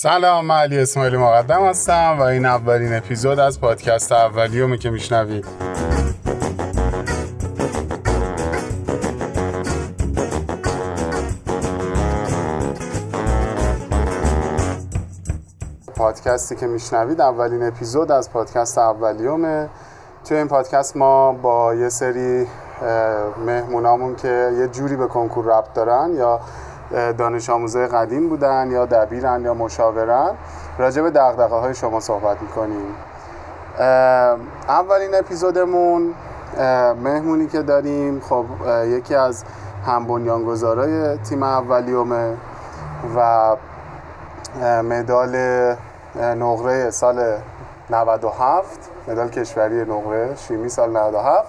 سلام، من علی اسماعیل مقدم هستم و این اولین اپیزود از پادکست اولیومه که میشنوید. پادکستی که میشنوید اولین اپیزود از پادکست اولیومه. توی این پادکست ما با یه سری مهمونامون که یه جوری به کنکور ربط دارن، یا دانش آموزای قدیم بودن، یا دبیرن، یا مشاورن، راجع به دغدغه‌های شما صحبت میکنیم. اولین اپیزودمون مهمونی که داریم، خب یکی از همبنیانگذارای تیم اولیومه و مدال نقره سال 97، مدال کشوری نقره شیمی سال 97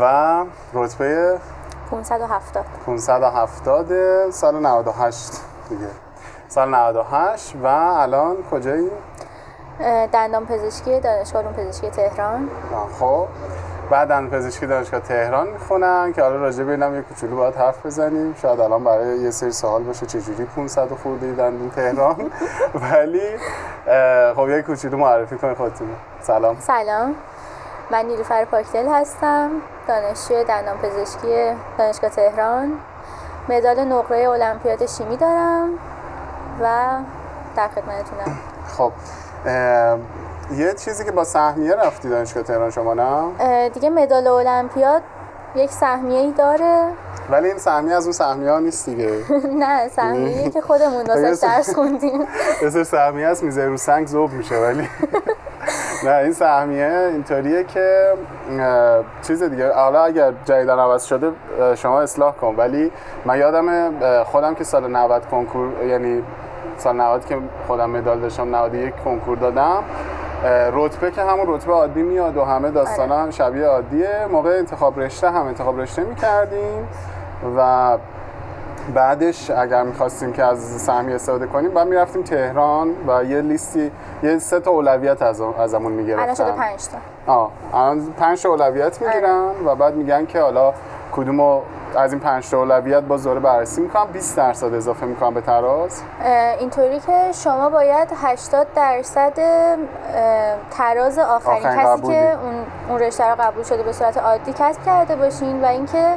و رتبه 570 سال 98 دیگه. سال 98 و الان کجایی؟ دندان پزشکی دانشگاه علوم پزشکی تهران. خب بعد دندان پزشکی دانشگاه تهران میخونن که حالا راجع به اینم یه کوچولو باید حرف بزنیم. شاید الان برای یه سری سوال باشه چجوری 500 خورده دندون تهران ولی خب یه کوچولو معرفی کنید خودتون. سلام، من نیروفر پاکتیل هستم، دانشجوی دندانپزشکی دانشگاه تهران، مدال نقره المپیاد شیمی دارم و در خدمتتونم. خب یه چیزی که با سهمیه رفتی دانشگاه تهران شما، نه؟ دیگه مدال المپیاد یک سهمیه‌ای داره، ولی این سهمیه از اون سهمیه‌ها نیست دیگه. نه، سهمیه‌ای که خودمون واسه درس خوندیم. مثل سهمیه است میزه رو سنگ ذوب میشه، ولی نه، این سهمیه اینطوریه که چیز دیگه. حالا اگر جدیدن عوض شده شما اصلاح کن، ولی من یادم خودم که سال 90 کنکور، یعنی سال 90 که خودم مدال داشتم، 91 کنکور دادم، رتبه که همون رتبه عادی میاد و همه داستانا هم شبیه عادیه. موقع انتخاب رشته هم انتخاب رشته میکردیم و بعدش اگر می‌خواستیم که از سهمیه استفاده کنیم بعد می‌رفتیم تهران و یه لیستی، یه سه تا اولویت ازمون می‌گرفتن. الان شده 5 تا. الان 5 تا اولویت می‌گیرن و بعد میگن که حالا کدومو از این 5 تا اولویت باز دوباره بررسی می‌کنم، 20% اضافه می‌کنم به تراز. اینطوری که شما باید 80% تراز آخرین کسی که اون رشته رو قبول شده به صورت عادی کسب کرده باشین و اینکه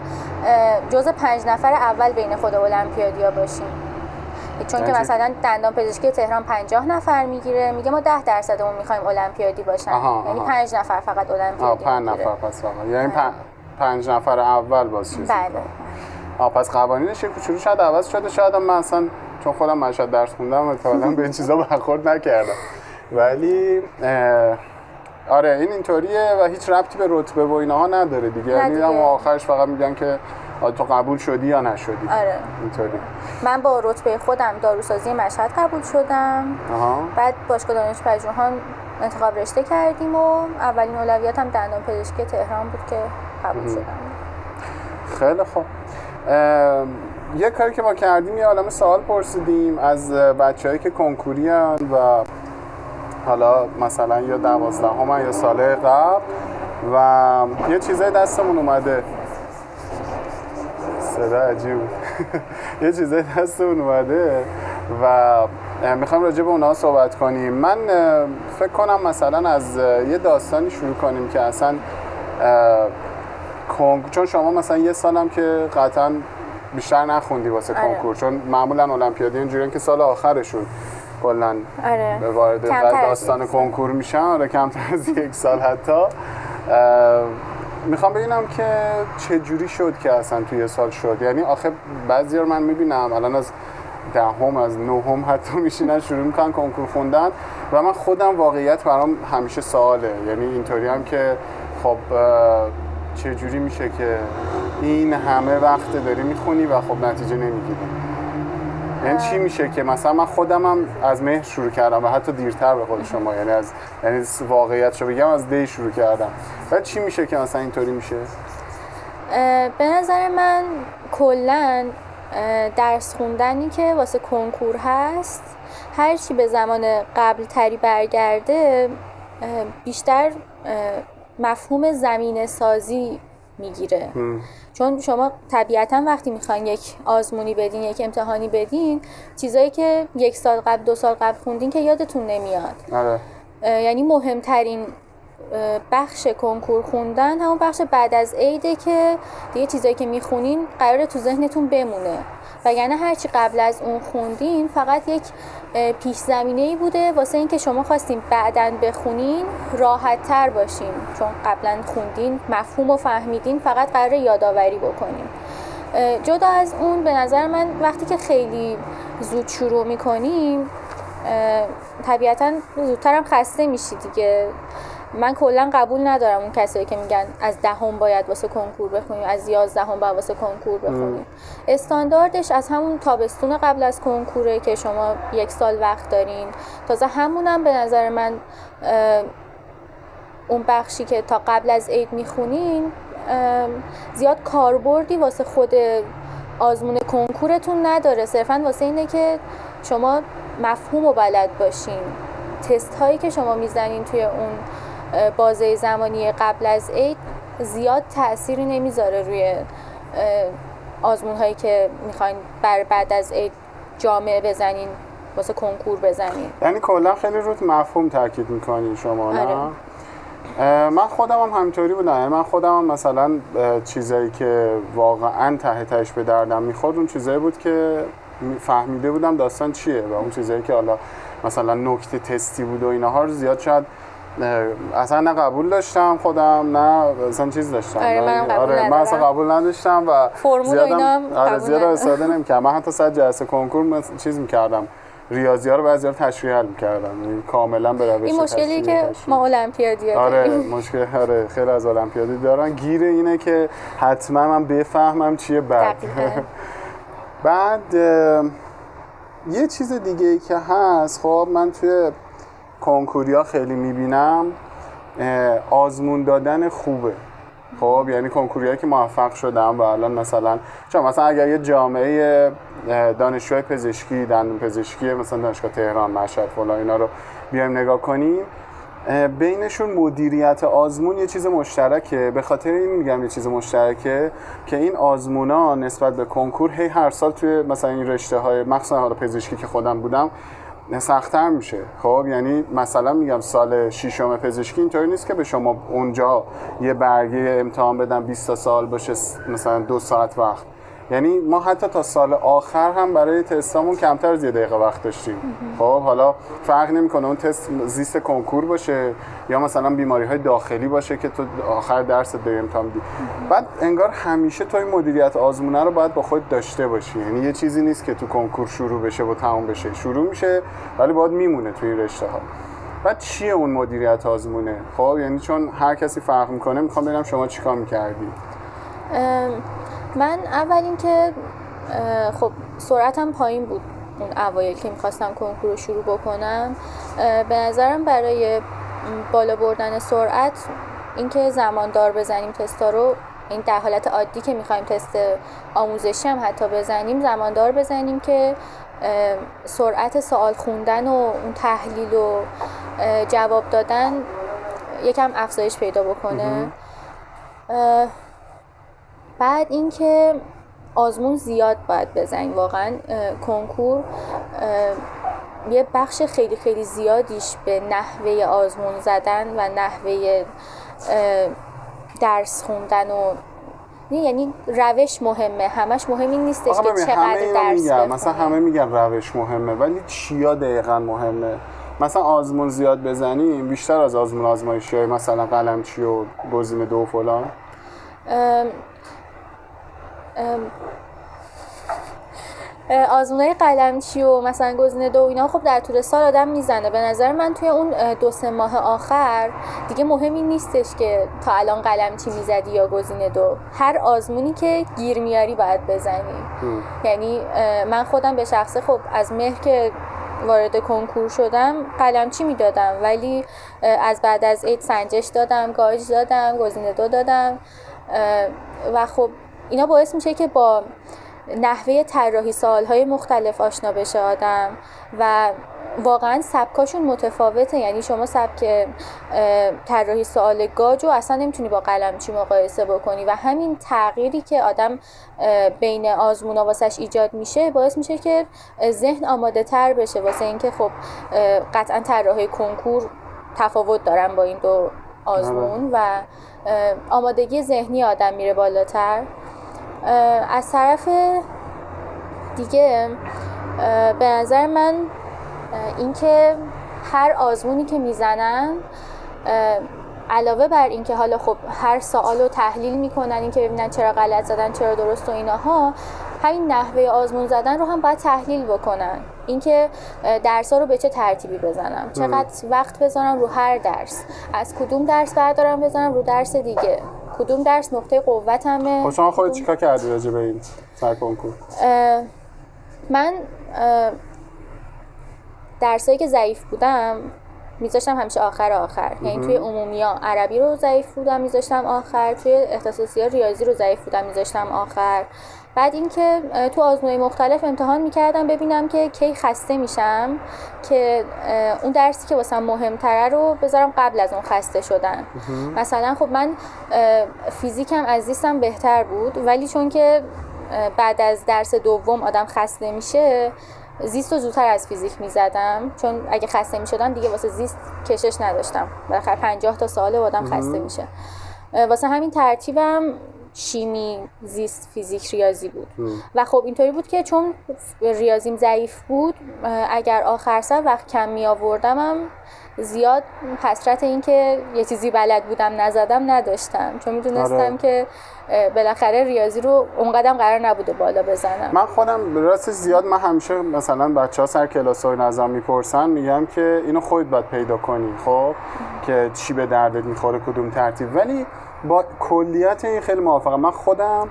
جز 5 نفر اول بین خود المپیادیا باشین. چون که مثلا دندان پزشکی تهران 50 نفر میگیره، میگه ما 10%مون می‌خوایم المپیادی باشن. یعنی 5 نفر فقط المپیادی. 5 نفر پس واقعا. یعنی 5 نفر اول باز چیزی. بله. پس قوانینش یه کوچولو شاید عوض شده، شاید من اصلا چون خودم مشهد درس خوندم احتمالاً به این چیزا برخورد نکردم. ولی آره اینطوریه و هیچ ربطی به رتبه و اینها نداره دیگه. یعنی هم آخرش فقط میگن که تو قبول شدی یا نشدی. آره. اینطوری. من با رتبه خودم داروسازی مشهد قبول شدم. بعد باشگاه دانش پژوهان انتخاب رشته کردیم و اولین اولویتم دندان پزشکی تهران بود که قبول شدم. خیلی خوب. یه کاری که ما کردیم یه عالمه سوال پرسیدیم از بچه‌هایی که کنکوری ان و حالا مثلا یا 12 یا سال قبل و یه چیزای دستمون اومده. صدا عجیب. یه چیزای دستمون اومده و میخوام راجع به اونها صحبت کنیم. من فکر کنم مثلا از یه داستانی شروع کنیم که اصلا چون شما مثلا یه سالم که قطعا بیشتر نخوندی واسه کنکور، چون معمولا المپیادی اینجوریه که سال آخرشون کلا وارد داستان کنکور میشن. آره، کمتر از یک سال حتی. میخوام ببینم که چه جوری شد که اصلا توی یه سال شد. یعنی آخه بعضی‌ها رو من میبینم الان از 10 از 9 حتی میشینن شروع میکنن کنکور خوندن و من خودم واقعیت برام همیشه سواله. یعنی اینطوری هم که خب چه جوری میشه که این همه وقت داری میخونی و خب نتیجه نمیگیری؟ یعنی چی میشه که مثلا من خودم هم از مه شروع کردم و حتی دیرتر به قول شما، یعنی از واقعیت رو بگم از دی شروع کردم. بعد چی میشه که مثلا اینطوری میشه؟ به نظر من کلا درس خوندنی که واسه کنکور هست هر چی به زمان قبل تری برگرده بیشتر مفهوم زمینه سازی میگیره. چون شما طبیعتا وقتی میخواین یک آزمونی بدین، یک امتحانی بدین، چیزایی که یک سال قبل، دو سال قبل خوندین که یادتون نمیاد. آره. یعنی مهمترین بخش کنکور خوندن همون بخش بعد از عیده که دیگه چیزایی که میخونین قراره تو ذهنتون بمونه، وگرنه هرچی قبل از اون خوندین فقط یک پیش زمینه‌ای بوده واسه اینکه شما خواستین بعداً بخونین راحت‌تر باشین، چون قبلاً خوندین، مفهوم و فهمیدین، فقط قراره یادآوری بکنین. جدا از اون به نظر من وقتی که خیلی زود شروع میکنیم طبیعتاً زودترم خسته میشی دیگه. من کلا قبول ندارم اون کسایی که میگن از دهم باید واسه کنکور بخونیم، از 11 باید واسه کنکور بخونیم. استانداردش از همون تابستون قبل از کنکوره که شما یک سال وقت دارین. تازه همونم به نظر من اون بخشی که تا قبل از عید میخونین زیاد کاربردی واسه خود آزمون کنکورتون نداره، صرفا واسه اینه که شما مفهوم و بلد باشین. تست هایی که شما میزنین توی اون بازه زمانی قبل از عید زیاد تأثیری نمیذاره روی آزمون هایی که میخواین بر بعد از عید جامعه بزنین، واسه کنکور بزنین. یعنی کلا خیلی روت مفهوم تاکید میکنین شما، نه؟ آره. من خودم هم همینطوری بودم. من خودم هم مثلا چیزایی که واقعا ته تهش به دردم میخورد اون چیزایی بود که فهمیده بودم داستان چیه، و اون چیزایی که حالا مثلا نکته تستی بود و اینها رو زیاد شاید اصلا نه قبول داشتم خودم، نه اصلا چیز داشتم. آره من اصلا قبول نداشتم و زیاد استفاده نمی‌کردم. من حتی صد جلسه کنکور چیز می‌کردم، ریاضی‌ها رو بعضی‌ها رو تشریح حل می‌کردم، یعنی کاملا به روش. این مشکلی که ما المپیادی‌ها داریم. آره، خیلی از المپیادی دارن گیر اینه که حتما من بفهمم چیه بعد یه چیز دیگه ای که هست، خب من توی کنکوریا خیلی میبینم آزمون دادن خوبه. خب یعنی کنکوریا که موفق شدم و الان مثلا اگر یه جامعه دانشجوی پزشکی، دندون پزشکی مثلا دانشگاه تهران، مشهد، فلان اینا رو بیایم نگاه کنیم، بینشون مدیریت آزمون یه چیز مشترکه. به خاطر این میگم یه چیز مشترکه که این آزمونا نسبت به کنکور هی هر سال توی مثلا این رشته‌های مخصوصا پزشکی که خودم بودم سخت‌تر میشه. خب یعنی مثلا میگم سال ششم پزشکی اینطوری نیست که به شما اونجا یه برگه امتحان بدن 20 تا سال باشه، مثلا 2 ساعت وقت. یعنی ما حتی تا سال آخر هم برای تستامون کمتر از 1 دقیقه وقت داشتیم. خب حالا فرق نمی‌کنه اون تست زیست کنکور باشه یا مثلا بیماری‌های داخلی باشه که تو آخر درس داری امتحان می‌دی. بعد انگار همیشه تو این مدیریت آزمونه رو باید با خود داشته باشی. یعنی یه چیزی نیست که تو کنکور شروع بشه و تموم بشه. شروع میشه ولی باید میمونه تو این رشته‌ها. بعد چیه اون مدیریت آزمونه؟ خب یعنی چون هر کسی فرق می‌کنه، می‌خوام ببینم شما چیکار می‌کردی. من اول اینکه خب سرعتم پایین بود اون اوایل که میخواستم کنکور رو شروع بکنم. به نظرم برای بالا بردن سرعت اینکه زماندار بزنیم تستا رو، این در حالت عادی که میخوایم تست آموزشی هم حتی بزنیم، زماندار بزنیم که سرعت سوال خوندن و اون تحلیل و جواب دادن یکم افزایش پیدا بکنه. بعد اینکه آزمون زیاد باید بزنیم. واقعا کنکور یه بخش خیلی خیلی زیادیش به نحوه آزمون زدن و نحوه درس خوندن و یعنی روش مهمه. همش مهمی نیستش که چقدر درس بخونیم. مثلا همه میگن روش مهمه، ولی چیا دقیقا مهمه؟ مثلا آزمون زیاد بزنیم بیشتر از آزمون آزمایشی های مثلا قلمچی و گزینه 2 فلان. آزمونای قلمچی و مثلا گزینه 2 اینا خب در طول سال آدم میزنه. به نظر من توی اون 2-3 ماه آخر دیگه مهمی نیستش که تا الان قلمچی میزدی یا گزینه 2. هر آزمونی که گیر میاری باید بزنی. یعنی من خودم به شخصه خب از مهر که وارد کنکور شدم قلمچی میدادم، ولی از بعد از عید سنجش دادم، گاج دادم، گزینه 2 دادم و خب اینا باعث میشه که با نحوه طراحی سوال‌های مختلف آشنا بشه آدم و واقعا سبکاشون متفاوته، یعنی شما سبک طراحی سوال گاج رو اصلا نمیتونی با قلمچی مقایسه بکنی و همین تغییری که آدم بین آزمونا واسش ایجاد میشه باعث میشه که ذهن آماده تر بشه واسه اینکه خب قطعا طراحی کنکور تفاوت دارن با این دو آزمون و آمادگی ذهنی آدم میره بالاتر. از طرف دیگه به نظر من اینکه هر آزمونی که میزنن علاوه بر اینکه حالا خب هر سوالو تحلیل میکنن، اینکه ببینن چرا غلط زدن چرا درست و ایناها، همین نحوه آزمون زدن رو هم باید تحلیل بکنن، اینکه درس‌ها رو به چه ترتیبی بزنم، چقدر وقت بذارم رو هر درس، از کدوم درس بردارم بزنم رو درس دیگه، کدوم درس نقطه قوتمه. خب شما خودت چیکار کردی راجع به این سر کنکور؟ من درسایی که ضعیف بودم میذاشتم همیشه آخر، یعنی توی عمومی‌ها عربی رو ضعیف بودم میذاشتم آخر، توی اختصاصی‌ها ریاضی رو ضعیف بودم میذاشتم آخر. بعد اینکه تو آزمون‌های مختلف امتحان میکردم ببینم که کی خسته میشم که اون درسی که واسم مهم‌تره رو بذارم قبل از اون خسته شدن. مثلا خب من فیزیکم از لیستم بهتر بود، ولی چون که بعد از درس دوم آدم خسته میشه، زیست رو زودتر از فیزیک میزدم، چون اگه خسته میشدم دیگه واسه زیست کشش نداشتم، بالاخره 50 تا سوال آدم خسته میشه. واسه همین ترتیبم شیمی، زیست، فیزیک، ریاضی بود. و خب اینطوری بود که چون ریاضیم ضعیف بود، اگر آخر سر وقت کم می آوردمم زیاد حسرت این که یه چیزی بلد بودم نزدم نداشتم، چون میدونستم که بالاخره ریاضی رو اونقدرم قرار نبوده بالا بزنم. من خودم راستش زیاد، من همیشه مثلا بچه‌ها سر کلاس‌های نظم میپرسن، میگم که اینو خودت باید پیدا کنی خب که چی به دردت میخوره کدوم ترتیب، ولی با کلیت این خیلی موافقم. من خودم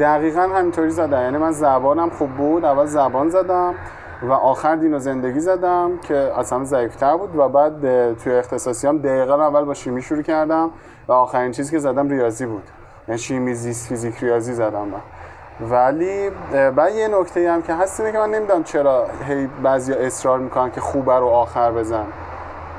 دقیقاً همینطوری زدم، یعنی من زبانم خوب بود، اول زبان زدم و آخر دین و زندگی زدم که اصلا ضعیف‌تر بود، و بعد توی اختصاصیام دقیقاً اول با شیمی شروع کردم و آخرین چیزی که زدم ریاضی بود، یعنی شیمی، زیست، فیزیک، ریاضی زدم من. ولی بعد یه نکته‌ای هم که هست اینه که من نمیدونم چرا هی بعضیا اصرار میکنن که خوبه رو آخر بزن،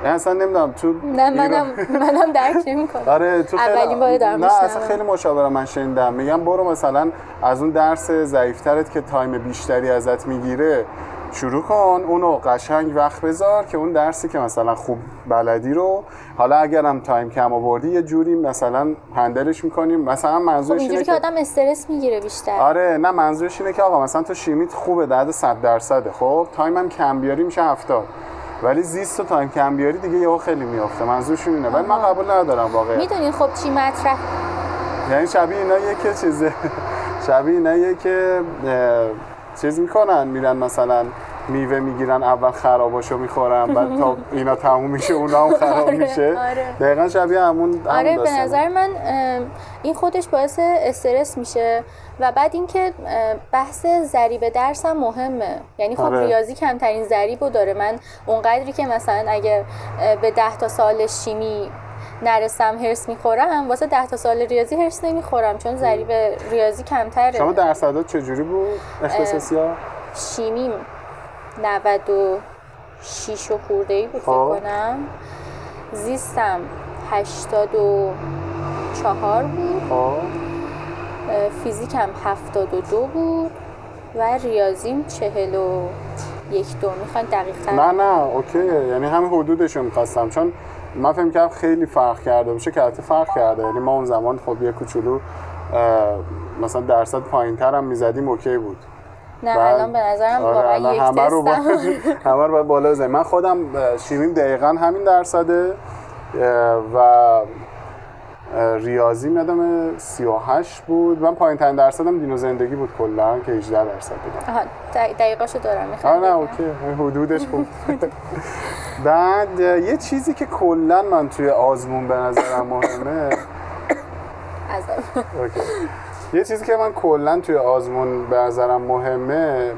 اصلا نمیدونم تو منم درک نمی‌کنم. آره تو اولین بار دارم میشنم. نه اصلا خیلی مشاوره من شنیدم، میگم برو مثلا از اون درس ضعیف‌ترت که تایم بیشتری ازت میگیره شروع کن، اونو قشنگ وقت بذار که اون درسی که مثلا خوب بلدی رو، حالا اگرم تایم کم آوردی یه جوری مثلا هندلش میکنیم. مثلا منظورش اینه که آدم استرس میگیره بیشتر. آره نه منظورش اینه که آقا مثلا تو شیمیت خوبه در حد 100%، خب تایمم کم بیاری میشه 70، ولی زیست و تایم کم بیاری دیگه یهو خیلی میافته. منظورشون اینه، ولی من قبول ندارم واقعا. میدونین خب چی مطرح، یعنی شبیه اینا یک چیزه، شبیه اینا یک چیز میکنن، میرن مثلا میوه میگیرن، اول خراباشو میخورن، بعد تا اینا تموم میشه اونا هم خراب میشه. دقیقاً شبیه همون. آره به نظر من این خودش باعث استرس میشه. و بعد اینکه بحث ضریب درس هم مهمه، یعنی خب ریاضی کمترین ضریبو داره. من اونقدری که مثلا اگه به 10 تا سوال شیمی نرسم هرس میخورم، واسه 10 تا سال ریاضی هرس نمیخورم، چون ضریب ریاضی کمتره. شما درصدات چجوری بود اختصاصی‌ها؟ شیمی 96 و خورده‌ای بود فکر کنم، زیستم 84 بود، فیزیکم 72 بود و ریاضیم 41. میخوان دقیقاً؟ نه اوکی، یعنی همه حدودش رو می‌خواستم، چون من فهم کردم خیلی فرق کرده میشه. که فرق کرده، یعنی ما اون زمان خب یه کوچولو مثلا درصد پایین‌تر هم می‌زدیم اوکی بود. نه الان به نظرم واقعا یک تست همه رو باید بالا بزنیم. من خودم شیمیم دقیقاً همین درصده و ریاضی ندم 38 بود. من پایین‌ترین درصدم دین و زندگی بود کلاً که 18% بودم. دقیقاشو دارم می‌خوام. نه اوکی، حدودش بود. بعد یه چیزی که کلاً من توی آزمون به نظرم مهمه یه چیزی که من کلاً توی آزمون به نظرم مهمه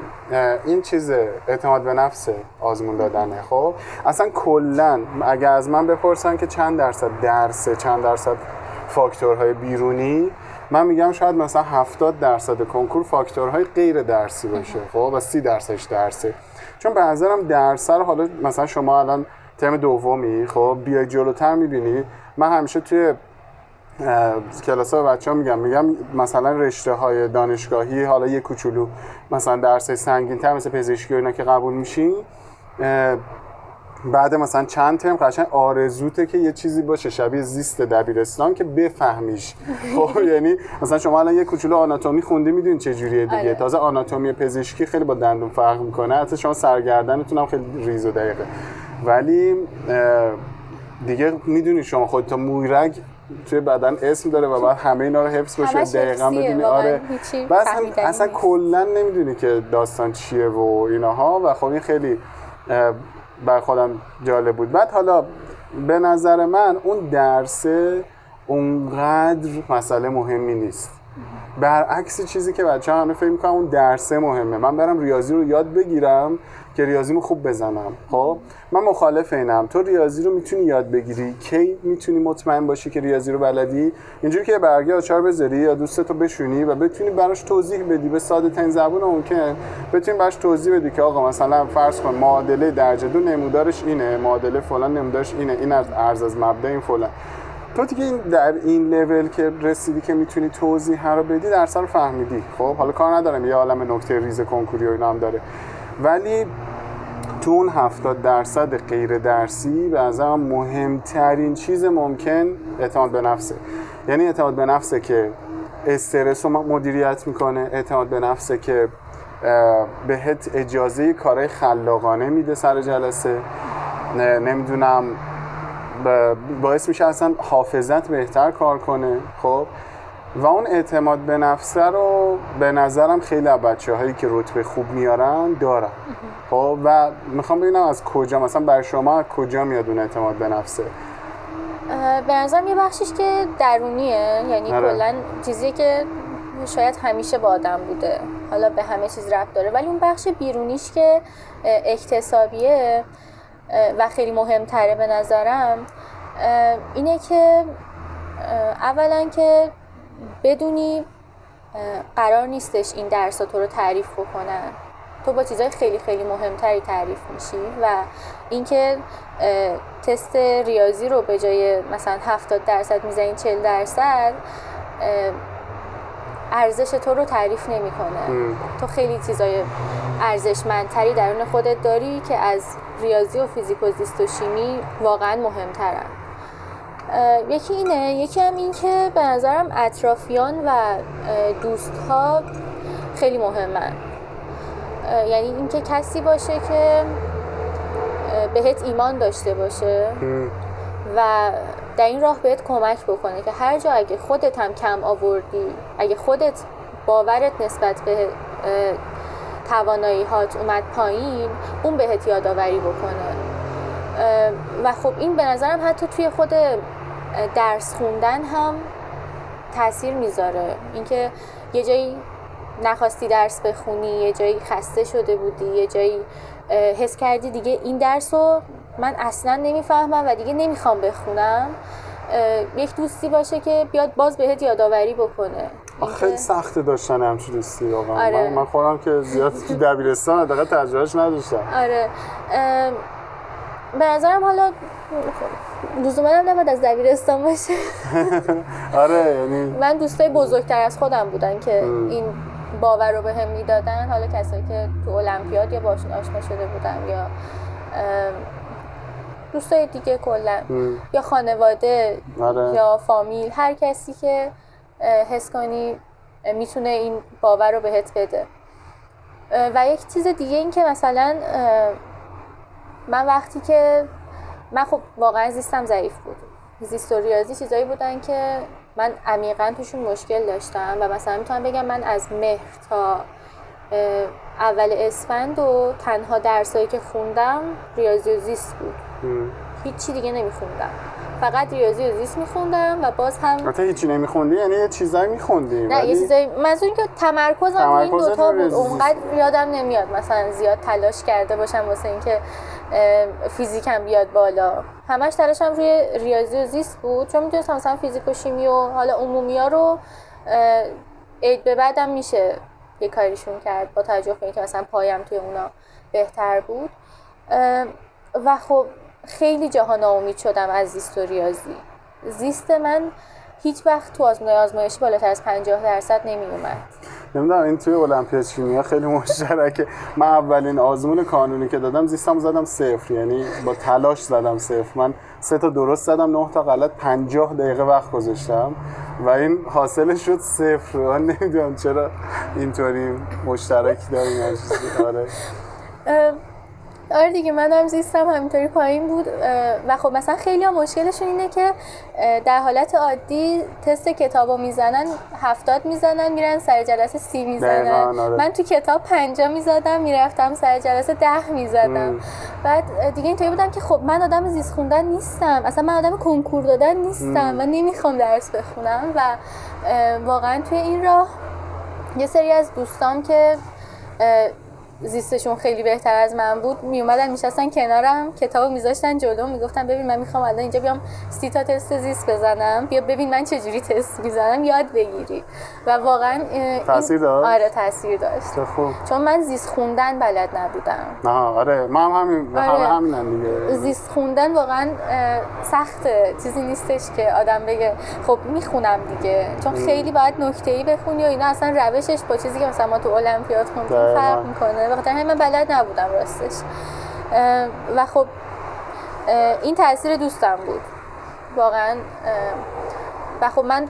این چیزه، اعتماد به نفسه آزمون دادنه. خب اصلا کلاً اگه از من بپرسن که چند درصد درسه، چند درصد فاکتورهای بیرونی، من میگم شاید مثلا 70% کنکور فاکتورهای غیر درسی باشه، خب، و 30% درسی. چون به نظرم درس رو حالا مثلا شما الان ترم دومی، خب، بیای جلوتر میبینی. من همیشه توی کلاس‌ها بچه‌ها میگم مثلا رشته‌های دانشگاهی، حالا یه کوچولو مثلا درس‌های سنگین‌تر مثل پزشکی و اینا که قبول میشی، بعد مثلا چند ترم قشنگ آرزوته که یه چیزی باشه شبیه زیست دبیرستان که بفهمیش. خب یعنی مثلا شما الان یه کوچولو آناتومی خوندی، میدونی چه جوریه دیگه. تازه آناتومی پزشکی خیلی با دندون فرق می‌کنه، حتی شما سرگردنتون هم خیلی ریز و دقیقه، ولی دیگه میدونی شما خودت مویرگ توی بدن اسم داره و بعد همه اینا رو حفظ بشه دقیقاً بدونی. آره بس اصلا کلا نمیدونی که داستان چیه و اینها، و خب این خیلی برای خودم جالب بود. بعد حالا به نظر من اون درس اونقدر مسئله مهمی نیست، برعکس چیزی که بچه‌ها همه فکر می‌کنن اون درس مهمه. من برم ریاضی رو یاد بگیرم که ریاضیمو خوب بزنم. خب من مخالف اینم. تو ریاضی رو میتونی یاد بگیری، کی میتونی مطمئن باشی که ریاضی رو بلدی؟ اینجوری که برگه آچار بذاری یا دوستتو بشونی و بتونی براش توضیح بدی به ساده ترین زبان ممکن، بتونی براش توضیح بدی که آقا مثلا فرض کن معادله درجه دو نمودارش اینه، معادله فلان نمودارش اینه، این از مبدا این فلان. تو دیگه در این لول که رسیدی که میتونی توضیح رو بدی، درس رو فهمیدی. خب حالا کار ندارم یه عالم نکته ریز کنکوری و اینا هم داره، ولی تو اون 70% غیر درسی به نظرم مهمترین چیز ممکن اعتماد به نفسه. یعنی اعتماد به نفسه که استرس رو مدیریت میکنه، اعتماد به نفسه که بهت اجازه کارهای خلاقانه میده سر جلسه، نمیدونم باعث میشه اصلا حافظت بهتر کار کنه. خب و اون اعتماد به نفس رو به نظرم خیلی از بچه‌هایی که رتبه خوب میارن دارن. خب و میخوام ببینم از کجا، مثلا برای شما از کجا میاد اون اعتماد به نفسه؟ به نظرم یه بخشش که درونیه، یعنی کلا چیزیه که شاید همیشه با آدم بوده، حالا به همه چیز ربط داره، ولی اون بخش بیرونیش که اکتسابیه و خیلی مهمتره به نظرم اینه که اولا که بدونی قرار نیستش این درس تو رو تعریف بکنن، تو با چیزهای خیلی خیلی مهمتری تعریف میشی. و اینکه تست ریاضی رو به جای مثلا 70% میزنی 40% ارزش تو رو تعریف نمیکنه. تو خیلی چیزای ارزشمندتری درون خودت داری که از ریاضی و فیزیک و زیست و شیمی واقعا مهمترن. یکی اینه، یکی هم این که به نظرم اطرافیان و دوستها خیلی مهمن. یعنی این که کسی باشه که بهت ایمان داشته باشه و در این راه بهت کمک بکنه که هر جا اگه خودت هم کم آوردی، اگه خودت باورت نسبت به توانایی هات اومد پایین، اون بهت یادآوری بکنه. و خب این به نظرم حتی توی خود درس خوندن هم تأثیر میذاره. اینکه یه جایی نخواستی درس بخونی، یه جایی خسته شده بودی، یه جایی حس کردی دیگه این درس رو من اصلا نمیفهمم و دیگه نمیخوام بخونم، یک دوستی باشه که بیاد باز بهت یادآوری بکنه. خیلی سخته داشتن همچین دوستی واقعا. آره. من خودم که زیاد تو دبیرستان حداقل تجربهش نداشتم. آره به نظرم حالا لزوما هم نباید از دبیرستان باشه. آره یعنی من دوستای بزرگتر از خودم بودن که این باور رو بهم میدادن، حالا کسایی که تو المپیاد یا باشون آشنا شده بودم یا دوستای دیگه کلا یا خانواده. آره. یا فامیل، هر کسی که حس کنی میتونه این باور رو بهت بده. و یک چیز دیگه این که مثلا من وقتی که من خب واقعا زیستم ضعیف بود، زیست و ریاضی چیزایی بودن که من عمیقا توشون مشکل داشتم و مثلا میتونم بگم من از مهر تا اول اسفند و تنها درسایی که خوندم ریاضی و زیست بود. هیچی دیگه نمیخوندم، فقط ریاضی و زیست میخوندم و باز هم حتی هیچی نمیخوندی، یعنی یه چیزایی میخوندی؟ نه یه چیزایی، منظور این که تمرکزم روی این دوتا بود. اونقدر یادم نمیاد مثلا زیاد تلاش کرده باشم واسه اینکه فیزیکم بیاد بالا، همش تلاشم روی ریاضی و زیست بود، چون میتونستم مثلا فیزیک و شیمی و حالا عمومی ها رو عید به بعدم میشه یه کاریشون کرد با توجه به اینکه مثلا پایم توی اونا بهتر بود. و خب خیلی جاها ناامید شدم از زیست و ریاضی. زیست من هیچ وقت تو آزمایشی بالاتر از 50% نمی اومد. نمیدونم این توی المپیا شیمیا خیلی مشترکه. من اولین آزمون کانونی که دادم زیستم زدم 0، یعنی با تلاش زدم 0. من 3 تا درست زدم، 9 تا غلط، 50 دقیقه وقت گذاشتم و این حاصلش شد 0. من نمیدونم چرا اینطوری مشترک داریم این چیزا. آره دیگه من هم زیستم همینطوری پایین بود. و خب مثلا خیلی ها مشکلشون اینه که در حالت عادی تست کتابو میزنن 70 میزنن میرن سر جلسه 30 میزنن. من تو کتاب 50 میزدم میرفتم سر جلسه 10 میزدم. بعد دیگه اینطوری بودم که خب من آدم زیست خوندن نیستم، اصلا من آدم کنکور دادن نیستم، من نمیخوام درس بخونم. و واقعا توی این راه یه سری از دوستام که زیستشون خیلی بهتر از من بود می اومدن میشستن کنارم، کتابو میذاشتن جلو، میگفتن ببین من میخوام الان اینجا بیام 30 تا تست زیست بزنم، بیا ببین من چه جوری تست میزنم یاد بگیری. و واقعا تاثیر داشت. آره تاثیر داشت، چون من زیست خوندن بلد نبودم. آره من همین همینم دیگه. زیست خوندن واقعا سخته، چیزی نیستش که آدم بگه خب میخونم دیگه، چون خیلی باید نکته‌ای بخونی و اینا، اصلا روشش با چیزی که مثلا ما تو المپیاد خوندیم فرق میکنه. بخاطر همین من بلد نبودم راستش. و خب این تاثیر دوستم بود واقعا. و خب من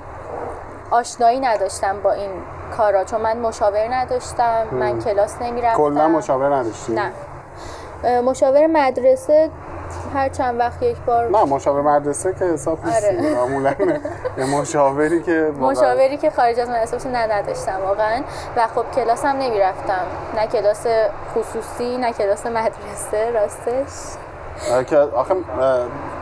آشنایی نداشتم با این کارا، چون من مشاور نداشتم، من کلاس نمیرفتم. کلا مشاور نداشتی؟ نه، مشاور مدرسه هر چند وقت یک بار. نه مشاور مدرسه که حساب نیست، معمولا مشاوری که خارج از مدرسه نداشتم واقعا. و خب کلاس هم نمیرفتم، نه کلاس خصوصی نه کلاس مدرسه راستش. آخه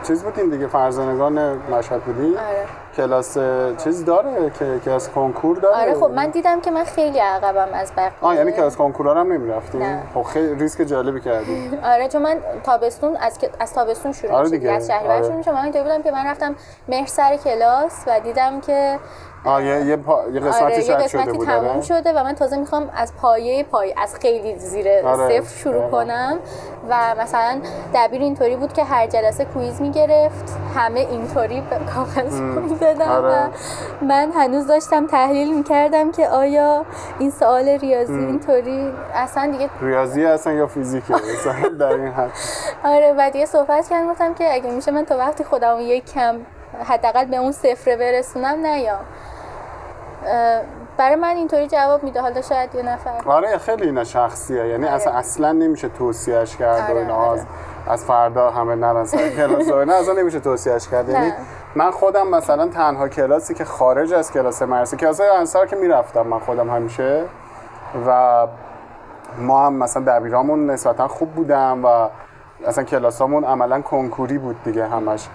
چیز بودیم دیگه، فرزانگان مشهد بودی. آره. کلاس چیز داره که کلاس کنکور داره. آره خب من دیدم که من خیلی عقبم از بقیه. یعنی کلاس کنکورا هم نمی‌رفتیم. خب خیلی ریسک جالبی کردیم. آره چون من تابستون از تابستون شروع می‌شد، از شهریور شروع می‌شد. من دیدم که من رفتم مهر سر کلاس و دیدم که یه قسمتی تموم شده و من تازه میخوام از پایه از خیلی زیر صفر شروع کنم. و مثلا دبیر اینطوری بود که هر جلسه کویز میگرفت، همه اینطوری کاغذ میزدن. و من هنوز داشتم تحلیل میکردم که آیا این سوال ریاضی اینطوری اصلا دیگه ریاضی اصلا یا فیزیکه اصلا در این حد. آره و دیگه صحبت کردم، گفتم که اگه میشه من تا وقتی خودمو یک کم حداقل به اون صفر برسونم نیام. برای من اینطوری جواب میده. حالا شاید یه نفر آره خیلی اینا شخصیه، یعنی اصلا نمیشه توصیهش کرد. و اینا از فردا همه نرن سر کلاس و اینا اصلا نمیشه توصیهش کرد. یعنی من خودم مثلا تنها کلاسی که خارج از کلاس مرسی، کلاس انصار که میرفتم من خودم همیشه، و ما هم مثلا دبیرامون نسبتا خوب بودم و اصلا کلاسامون عملا کنکوری بود دیگه همش.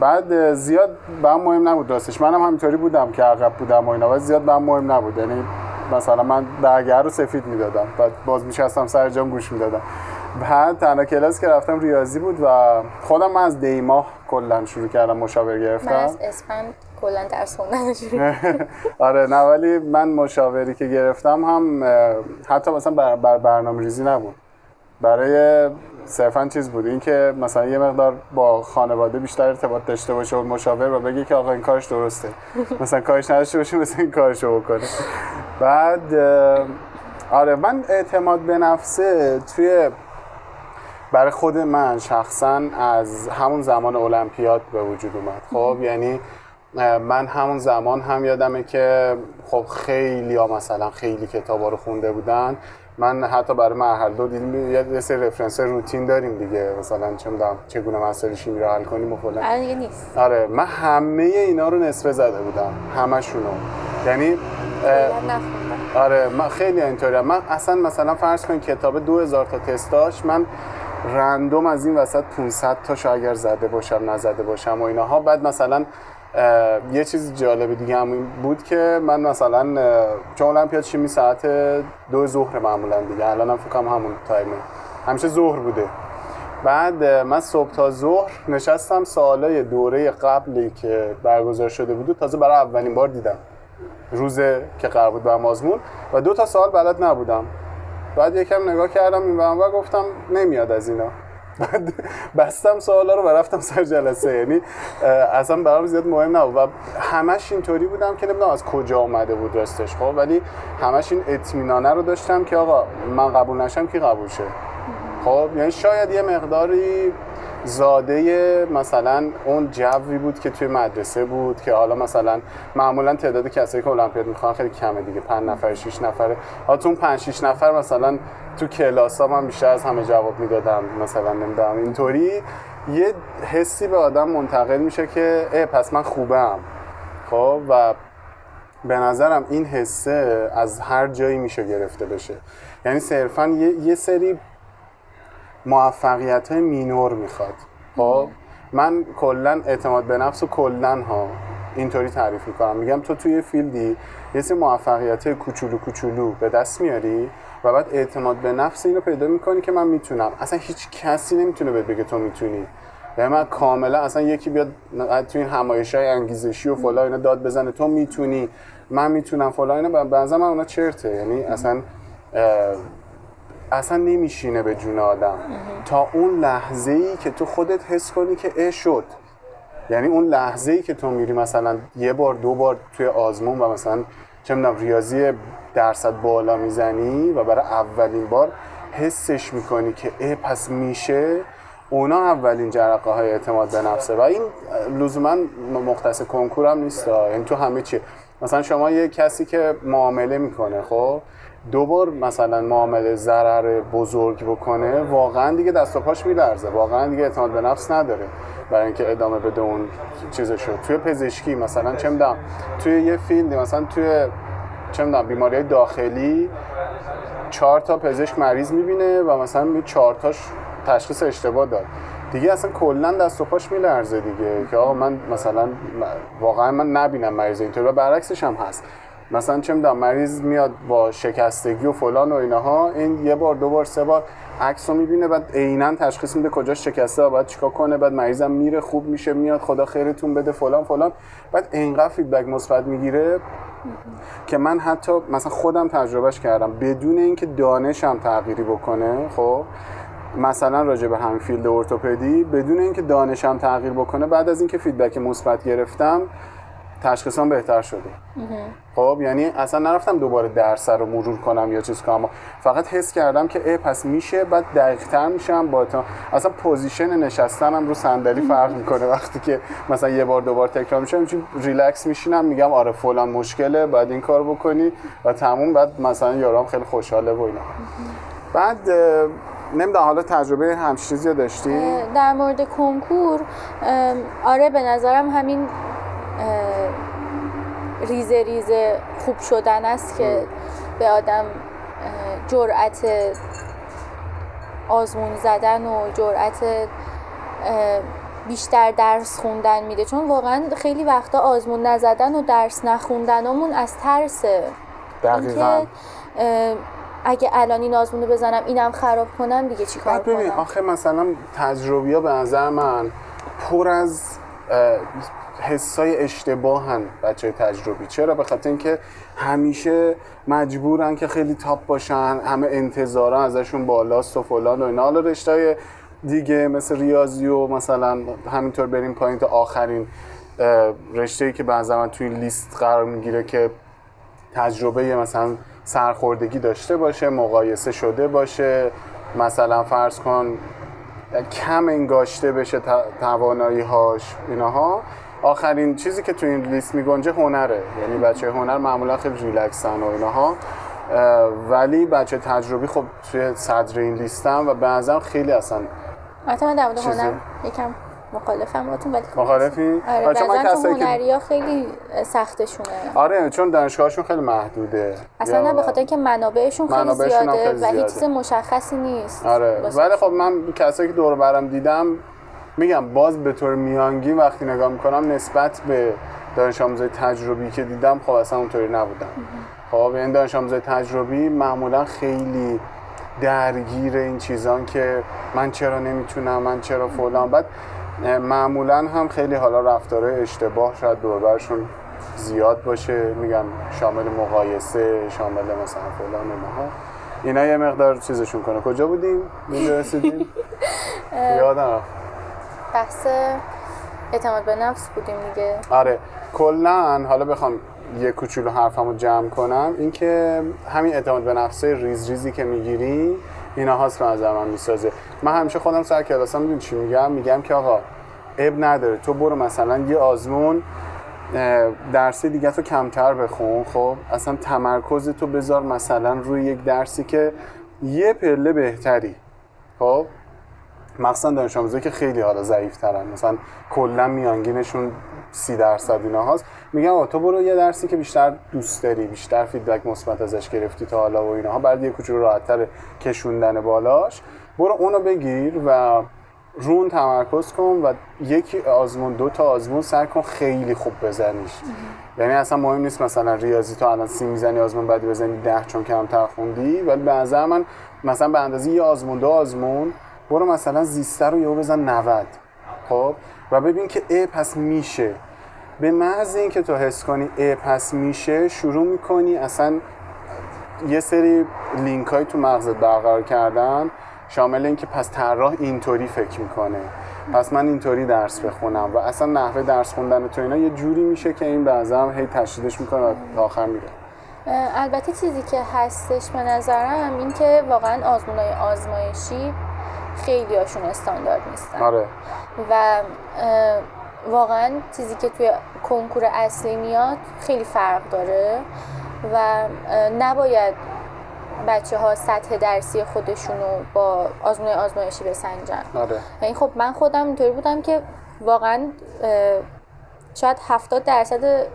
بعد زیاد برام مهم نبود راستش، منم همینطوری بودم که عقب بودم و اینا، ولی زیاد برام مهم نبود. یعنی مثلا من درگه رو سفید میدادم، بعد باز میشستم سر جام گوش میدادم. بعد تنها کلاس که رفتم ریاضی بود و خودم من از دیماه کلا شروع کردم مشاور گرفتم. من از اسفند کلا درس خوندن شروع. آره نه ولی من مشاوری که گرفتم هم حتی مثلا برنامه‌ریزی نبود، برای صرفاً چیز بود این که مثلا یه مقدار با خانواده بیشتر ارتباط داشته باشه و مشاور و بگه که آقا این کارش درسته، مثلا کارش نداشته باشه مثلا این کارشو بکنه. بعد آره من اعتماد به نفسه توی برای خود من شخصاً از همون زمان المپیاد به وجود اومد. خب یعنی من همون زمان هم یادمه که خب خیلی ها مثلا خیلی کتابا رو خونده بودن. من حتی برای مرحله 2 دیدم یه سری رفرنس روتین داریم دیگه، مثلا چگونه مسائل شیمی رو حل کنیم و فلان. آره دیگه نیست. آره من همه اینا رو نصفه زده بودم، همشون رو. یعنی آره من خیلی اینطوریام. من اصلا مثلا فرض کن کتاب 2000 تا تستاش من رندوم از این وسط 500 تاشو اگر زده باشم نزده باشم و اینها. بعد مثلا یه چیز جالب دیگه هم بود که من مثلا چون المپیاد شیمی ساعت 2 ظهر معمولا دیگه، الان هم فکرم همون تایمه، همیشه ظهر بوده. بعد من صبح تا ظهر نشستم سوالای دوره قبلی که برگزار شده بود تازه برای اولین بار دیدم. روز که قرار بود برام آزمون و دو تا سوال بلد نبودم. بعد یکم نگاه کردم این و گفتم نمیاد از اینا. بعد بستم سوالا رو و رفتم سر جلسه. یعنی اصلا برام زیاد مهم نبود و همش اینطوری بودم که نمیدونم از کجا اومده بود راستش. خب ولی همش این اطمینانه رو داشتم که آقا من قبول نشم کی قبول شه. خب یعنی شاید یه مقداری زاده مثلا اون جوی بود که توی مدرسه بود که حالا مثلا معمولا تعداد کسایی که المپیاد میخوان خیلی کمه دیگه، 5 نفر 6 نفره. حالا تو 5-6 نفر مثلا تو کلاسام هم بیشتر از همه جواب میدادم مثلا، نمیدونم اینطوری یه حسی به آدم منتقل میشه که پس من خوبم. خب و به نظرم این حسه از هر جایی میشه گرفته بشه، یعنی صرفا یه سری موفقیت های مینور میخواد. خب من کلن اعتماد به نفس و کلن ها اینطوری تعریف میکنم، میگم تو توی فیلدی یه سری موفقیت های کوچولو کوچولو به دست میاری و بعد اعتماد به نفس اینو پیدا میکنی که من میتونم. اصلا هیچ کسی نمیتونه بهت بگه تو میتونی. و من کاملا اصلا یکی بیاد توی این همایش‌های انگیزشی و فلان اینا داد بزنه تو میتونی، من میتونم فلان اینا، بعضا من اونا چرته. یعنی اصلا نمیشینه به جون آدم تا اون لحظه‌ای که تو خودت حس کنی که شد. یعنی اون لحظه‌ای که تو میری مثلا یه بار دو بار توی آزمون و مثلا چه می‌دونم ریاضی درصد بالا میزنی و برای اولین بار حسش میکنی که پس میشه، اونا اولین جرقه های اعتماد به نفسه. و این لزوما مختص کنکور هم نیست، یعنی تو همه چی. مثلا شما یه کسی که معامله میکنه، خب دوبار مثلا معامله ضرر بزرگ بکنه، واقعا دیگه دست و پاش میلرزه، واقعا دیگه اعتماد به نفس نداره برای اینکه ادامه بده اون چیزشو. توی پزشکی مثلا چه میدونم، توی یه فیلدی مثلا توی چه میدونم بیماریهای داخلی 4 تا پزشک مریض میبینه و مثلا 4 تاش تشخیص اشتباه داد، دیگه اصلا کلا دست و پاش میلرزه دیگه که آقا من مثلا واقعا من نبینم مریض اینطوری. و برعکسش هم هست، مثلا چه میدونم مریض میاد با شکستگی و فلان و اینها، این یه بار دو بار سه بار عکسو میبینه، بعد عیناً تشخیص میده کجاش شکسته و بعد چیکار کنه. بعد مریضم میره خوب میشه، میاد خدا خیرتون بده فلان فلان، بعد اینقدر فیدبک مثبت میگیره که من حتی مثلا خودم تجربهش کردم بدون اینکه دانشم تغییری بکنه. خب مثلا راجع به همین فیلد ارتوپدی بدون اینکه دانشم تغییر بکنه، بعد از اینکه فیدبک مثبت گرفتم تشخیصم بهتر شده. خب یعنی اصلا نرفتم دوباره درس رو مرور کنم یا چیز کنم، فقط حس کردم که پس میشه. بعد دقیق‌تر میشم با تا اصلا پوزیشن نشستنم رو صندلی فرق میکنه. وقتی که مثلا یه بار دوبار تکرار میشه چون ریلکس میشینم، میگم آره فلان مشکله، بعد این کار بکنی و تموم. بعد مثلا یارام خیلی خوشحاله و اینا. بعد نمیدونم حالا تجربه همچین چیزی داشتی؟ در مورد کنکور آره، به نظرم همین ریزه ریزه خوب شدن است که به آدم جرأت آزمون زدن و جرأت بیشتر درس خوندن میده. چون واقعا خیلی وقتا آزمون نزدن و درس نخوندنمون از ترسه. دقیقاً اگه الان این آزمونو بزنم اینم خراب کنم دیگه چیکار کنم؟ ببین آخه مثلا تجربی‌ها به نظر من پر از حسای اشتباهن بچه تجربی. چرا؟ به خاطر اینکه همیشه مجبورن که خیلی تاپ باشن، همه انتظارا ازشون بالاست و فلان و اینا. حالا رشته‌های دیگه مثل ریاضی و مثلا همینطور بریم پایین تا آخرین رشته‌ای که بعضا من توی لیست قرار میگیره که تجربه مثلا سرخوردگی داشته باشه، مقایسه شده باشه، مثلا فرض کن کم انگاشته بشه توانایی‌هاش، اینها. آخرین چیزی که تو این لیست میگنجه هنره، یعنی بچه هنر معمولا خیلی ریلکسن و اینها، ولی بچه تجربی خب توی صدر این لیستم و بعضا خیلی اصلا حتی من در مورد هنر یکم مخالفم باتون. ولی مخالفی؟ آره بعضا هنری ها خیلی سختشونه. آره چون دانشگاهشون خیلی محدوده اصلا، نه به خاطر اینکه منابعشون خیلی زیاده و هیچ چیز مشخصی نیست. آره ولی خب من کسایی که دور و برم دیدم میگم باز به طور میانگی وقتی نگاه میکنم نسبت به دانش آموزای تجربی که دیدم خب اصلا اونطوری نبودن. خب این دانش آموزای تجربی معمولا خیلی درگیر این چیزان که من چرا نمیتونم، من چرا فلان. بعد معمولا هم خیلی حالا رفتاره اشتباه شاید دور برشون زیاد باشه، میگم شامل مقایسه، شامل مثلا فلان ماها، اینا یه مقدار چیزشون کنه. کجا بودیم؟ اینجا رسیدیم؟ یادم رفت. بحث اعتماد به نفس بودیم دیگه. آره کلاً حالا بخوام یه کوچولو حرفمو جمع کنم، اینکه همین اعتماد به نفسه ریز ریزی که میگیری اینا هاست که از من میسازه. من همیشه خودم سر کلاسام میدونم چی میگم، میگم که آقا عیب نداره تو برو مثلا یه آزمون درسی دیگه تو کمتر بخون، خب اصلا تمرکز تو بذار مثلا روی یک درسی که یه پله بهتری، خب مخصوصا دانش آموزایی که خیلی حالا ضعیف‌ترن، مثلا کلا میانگینشون 30% اینا هاست، میگم آقا تو برو یه درسی که بیشتر دوست داری، بیشتر فیدبک مثبت ازش گرفتی تا حالا و اینها، بعد یه کوچولو راحت‌تر کشوندن بالاش، برو اونو بگیر و رون تمرکز کن و یکی آزمون دو تا آزمون سعی کن خیلی خوب بزنیش. یعنی اصلا مهم نیست مثلا ریاضی تو الان 30 میزنی آزمون بعدی بزنی 10 چون کمتر خوندی، ولی به نظر من مثلا به اندازه یه آزمون دو آزمون برو مثلا زیسته رو یهو بزن 90، خب و ببین که ای پس میشه. به محض اینکه تو حس کنی ای پس میشه، شروع میکنی اصلا یه سری لینکای تو مغزت برقرار کردن، شامل این که پس طراح اینطوری فکر میکنه، پس من اینطوری درس بخونم و اصلا نحوه درس خوندن تو اینا یه جوری میشه که این بعضا هی تشدیدش میکنه و تا آخر میره. البته چیزی که هستش به نظرم این که واقعا آزمونای آزمایشی خیلی هاشون استاندارد نیستن. آره. و واقعا چیزی که توی کنکور اصلی میاد خیلی فرق داره و نباید بچه ها سطح درسی خودشون رو با آزمون آزمایشی بسنجن. آره. یعنی خب من خودم اینطوری بودم که واقعا شاید 70%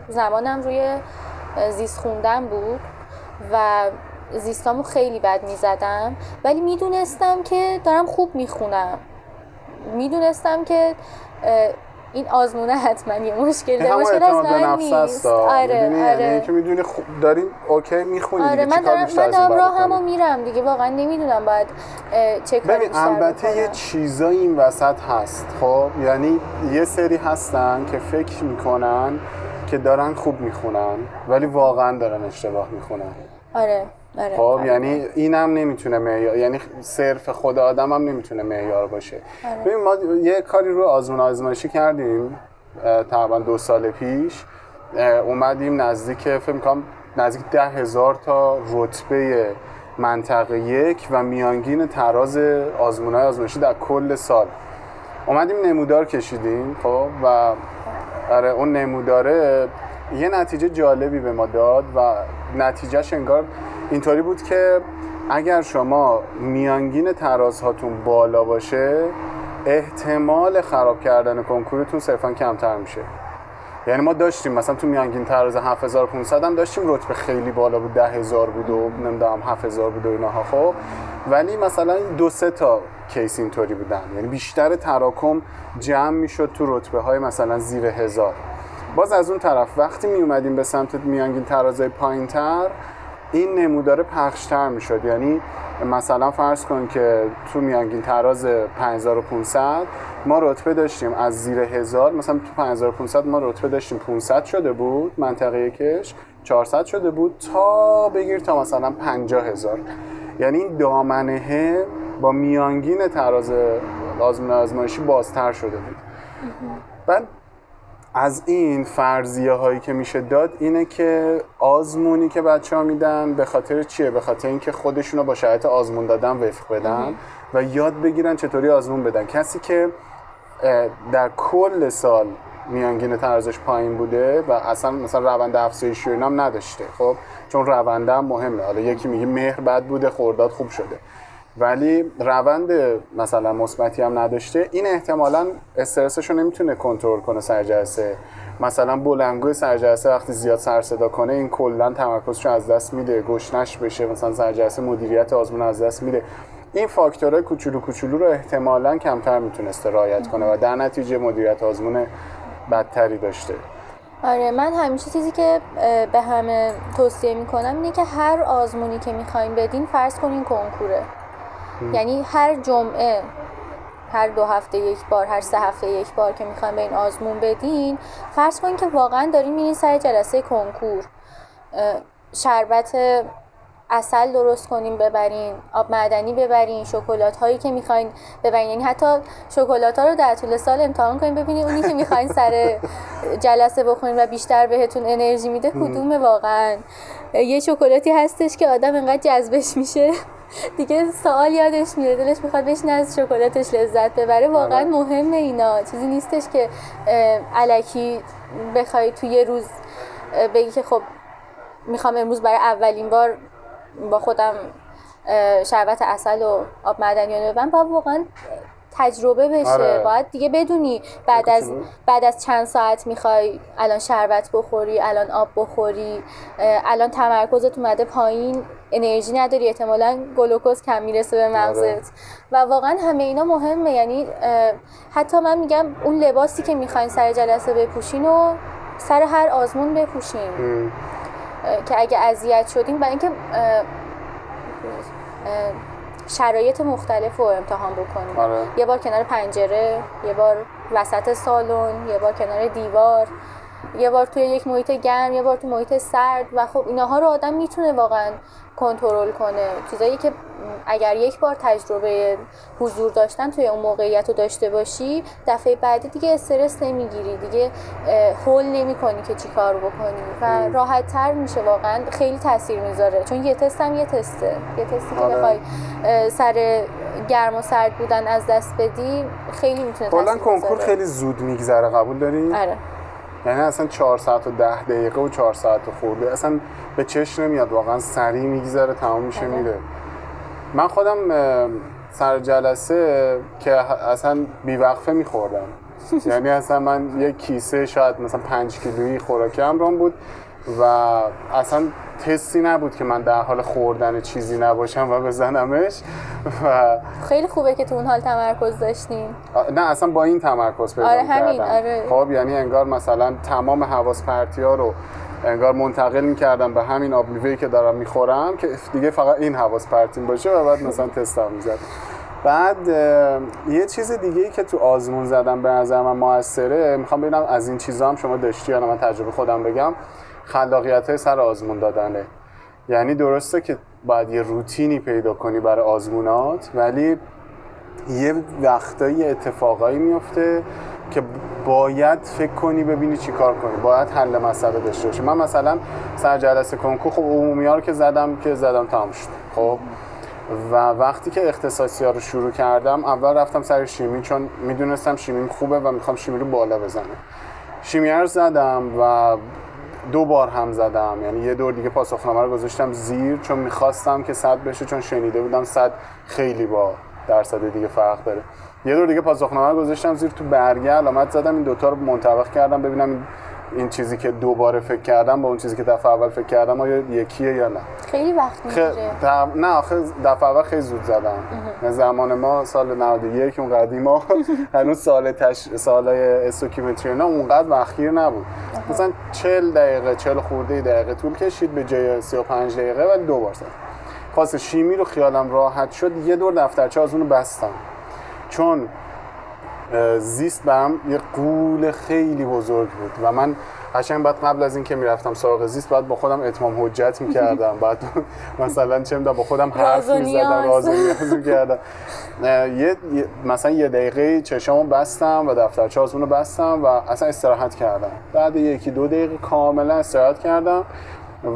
زمانم روی زیست خوندن بود و زیستامو خیلی بد میزدم، ولی میدونستم که دارم خوب میخونم، میدونستم که این آزمونه حتما یه مشکل از من نیست. آره. یعنی که میدونی داریم اوکی میخونیم. آره دیگه. من دارم راهمو میرم دیگه، واقعا نمیدونم باید چه کار کنم. ببین البته یه چیزایی این وسط هست، خب یعنی یه سری هستن که فکر میکنن که دارن خوب میخونن ولی واقعا دارن اشتباه میخونن. آره. خب یعنی اینم نمیتونه معیار، یعنی صرف خود آدم هم نمیتونه معیار باشه. ببین ما یه کاری رو آزمون آزمایشی کردیم تقریبا 2 سال پیش، اومدیم نزدیک فکر می‌کنم نزدیک 10,000 تا رتبه منطقه 1 و میانگین تراز آزمون‌های آزمایشی در کل سال اومدیم نمودار کشیدیم، خب و آره اون نموداره یه نتیجه جالبی به ما داد و نتیجهش انگار اینطوری بود که اگر شما میانگین ترازهاتون بالا باشه احتمال خراب کردن کنکورتون صرفا کمتر میشه. یعنی ما داشتیم مثلا تو میانگین تراز 7500 هم داشتیم رتبه خیلی بالا بود، 10000 بود و نمیدونم 7000 بود و اینها، خب ولی مثلا 2-3 تا کیس اینطوری بودن، یعنی بیشتر تراکم جمع میشد تو رتبه های مثلا زیر 1000. باز از اون طرف وقتی می اومدیم به سمت میانگین ترازای پایین‌تر این نمودار پخش‌تر میشد، یعنی مثلا فرض کن که تو میانگین تراز 5500 ما رتبه داشتیم از زیر 1000، مثلا تو 5500 ما رتبه داشتیم 500 شده بود منطقه یکش، 400 شده بود تا بگیر تا مثلا 50000. یعنی این دامنه با میانگین تراز آزمون آزمایشی بازتر شده بود. بعد از این فرضیه هایی که میشه داد اینه که آزمونی که بچه ها میدن به خاطر چیه؟ به خاطر اینکه خودشونو با شرایط آزمون دادن وفق بدن و یاد بگیرن چطوری آزمون بدن. کسی که در کل سال میانگین ترازش پایین بوده و اصلا مثلا روند افزایشی هم نداشته، خب چون رونده هم مهمه، حالا یکی میگه مهر بد بوده خرداد خوب شده ولی روند مثلا مثبتی هم نداشته، این احتمالاً استرسش رو نمیتونه کنترل کنه سر جلسه. مثلا بلندگوی سر جلسه وقتی زیاد سر صدا کنه این کلاً تمرکزش رو از دست میده، گشنش بشه، مثلا سر جلسه مدیریت آزمون از دست میده. این فاکتورهای کوچولو کوچولو رو احتمالاً کمتر میتونسته رعایت کنه و در نتیجه مدیریت آزمون بدتری داشته. آره من همیشه چیزی که به همه توصیه میکنم اینه که هر آزمونی که میخواین بدین فرض کنین کنکوره، یعنی هر جمعه هر 2 هفته یک بار، هر 3 هفته یک بار که میخواین به این آزمون بدین، فرض کنین که واقعا دارین میرین سر جلسه کنکور، شربت عسل درست کنین ببرین، آب معدنی ببرین، شکلات هایی که میخواین ببرین، یعنی حتی شکلات ها رو در طول سال امتحان کنین ببینین اونی که میخواین سر جلسه بخورین و بیشتر بهتون انرژی میده کدومه. واقعا یه شکلاتی هستش که آدم انقدر جذبش میشه دیگه سوال یادش میره، دلش میخواد بشینه از شکلاتش لذت ببره. واقعا مهمه اینا، چیزی نیستش که الکی بخوای توی یه روز بگی که خب میخوام امروز برای اولین بار با خودم شربت عسل و آب معدنی رو ببرم. واقعا تجربه بشه. باید دیگه بدونی بعد از چند ساعت میخوای الان شربت بخوری، الان آب بخوری، الان تمرکزت اومده پایین، انرژی نداری، احتمالاً گلوکوز کم میرسه به مغزت. و واقعا همه اینا مهمه. یعنی حتی من میگم اون لباسی که میخواین سر جلسه بپوشین و سر هر آزمون بپوشین که اگه اذیت شدیم، برای اینکه شرایط مختلف رو امتحان بکنیم. یه بار کنار پنجره، یه بار وسط سالن، یه بار کنار دیوار، یه بار توی یک محیط گرم، یه بار توی محیط سرد. و خب اینها رو آدم میتونه واقعا کنترل کنه. چیزایی که اگر یک بار تجربه حضور داشتن توی اون موقعیت رو داشته باشی، دفعه بعدی دیگه استرس نمیگیری، دیگه هول نمیکنی که چی کار بکنی و راحت تر میشه. واقعا خیلی تاثیر میذاره، چون یه تست هم یه تسته. یه تستی که بخوای سر گرم و سرد بودن از دست بدی خیلی میتونه تاثیر بذاره. کلا کنکور خیلی زود میگذره، قبول داری؟ آره. یعنی اصلا 4 ساعت و 10 دقیقه و 4 ساعت و خورده اصلا به چشم نمیاد، واقعا سریع میگذره، تمام میشه میره. من خودم سر جلسه که اصلا بیوقفه میخوردم یعنی اصلا من یک کیسه شاید مثلا 5 کیلویی خوراکی همرام بود و اصلا تستی نبود که من در حال خوردن چیزی نباشم و بزنمش. و خیلی خوبه که تو اون حال تمرکز داشتیم. نه اصلا با این تمرکز پیدا می‌کردم. آره. خب یعنی انگار مثلا تمام حواس پرتی‌ها رو انگار منتقل می‌کردم به همین آب میوه‌ای که دارم می‌خورم که دیگه فقط این حواس پرتیم باشه و بعد مثلا تستم می‌زد. بعد یه چیز دیگه‌ای که تو آزمون زدم به نظر من موثره، می‌خوام ببینم از این چیزا هم شما داشتی یا من تجربه خودم بگم، خلاقیت‌های سر آزمون دادنه. یعنی درسته که باید یه روتینی پیدا کنی برای آزمونات، ولی یه وقتایی اتفاقایی میفته که باید فکر کنی ببینی چی کار کنی، باید حل مسئله داشته باشی. من مثلا سر جلسه کنکور خب عمومی‌ها رو که زدم تمام شد. خب و وقتی که اختصاصی‌ها رو شروع کردم، اول رفتم سر شیمی چون میدونستم شیمیم خوبه و میخوام شیمی رو بالا بزنم. شیمی رو زدم و 2 بار هم زدم، یعنی یه دور دیگه پاسخنامه رو گذاشتم زیر چون میخواستم که 100 بشه، چون شنیده بودم 100 خیلی با درصد دیگه فرق داره. یه دور دیگه پاسخنامه رو گذاشتم زیر، تو برگه علامت زدم، این دوتا رو منطبق کردم ببینم این چیزی که 2 بار فکر کردم با اون چیزی که دفعه اول فکر کردم آیا یکیه یا نه. خیلی وقت می‌گیره. نه آخه دفعه اول خیلی زود زدم. زمان ما سال 91 اون قدیما هنوز سالای استوکیومتری نه اونقدر وقتگیر نبود. مثلا 40 دقیقه 40 خورده دقیقه طول کشید به جای 35 دقیقه ولی 2 بار زدم. خاص شیمی رو خیالم راحت شد، یه دور دفترچه از اون بستم. چون زیست برام یه قول خیلی بزرگ بود و من قشنگ بعد قبل از این که میرفتم سراغ زیست بعد با خودم اتمام حجت میکردم، بعد مثلا چه میدونم با خودم حرف میزدم، راز و نیاز میکردم. مثلا 1 دقیقه چشامو بستم و دفترچه آزمون رو بستم و اصلا استراحت کردم. بعد 1-2 دقیقه کاملا استراحت کردم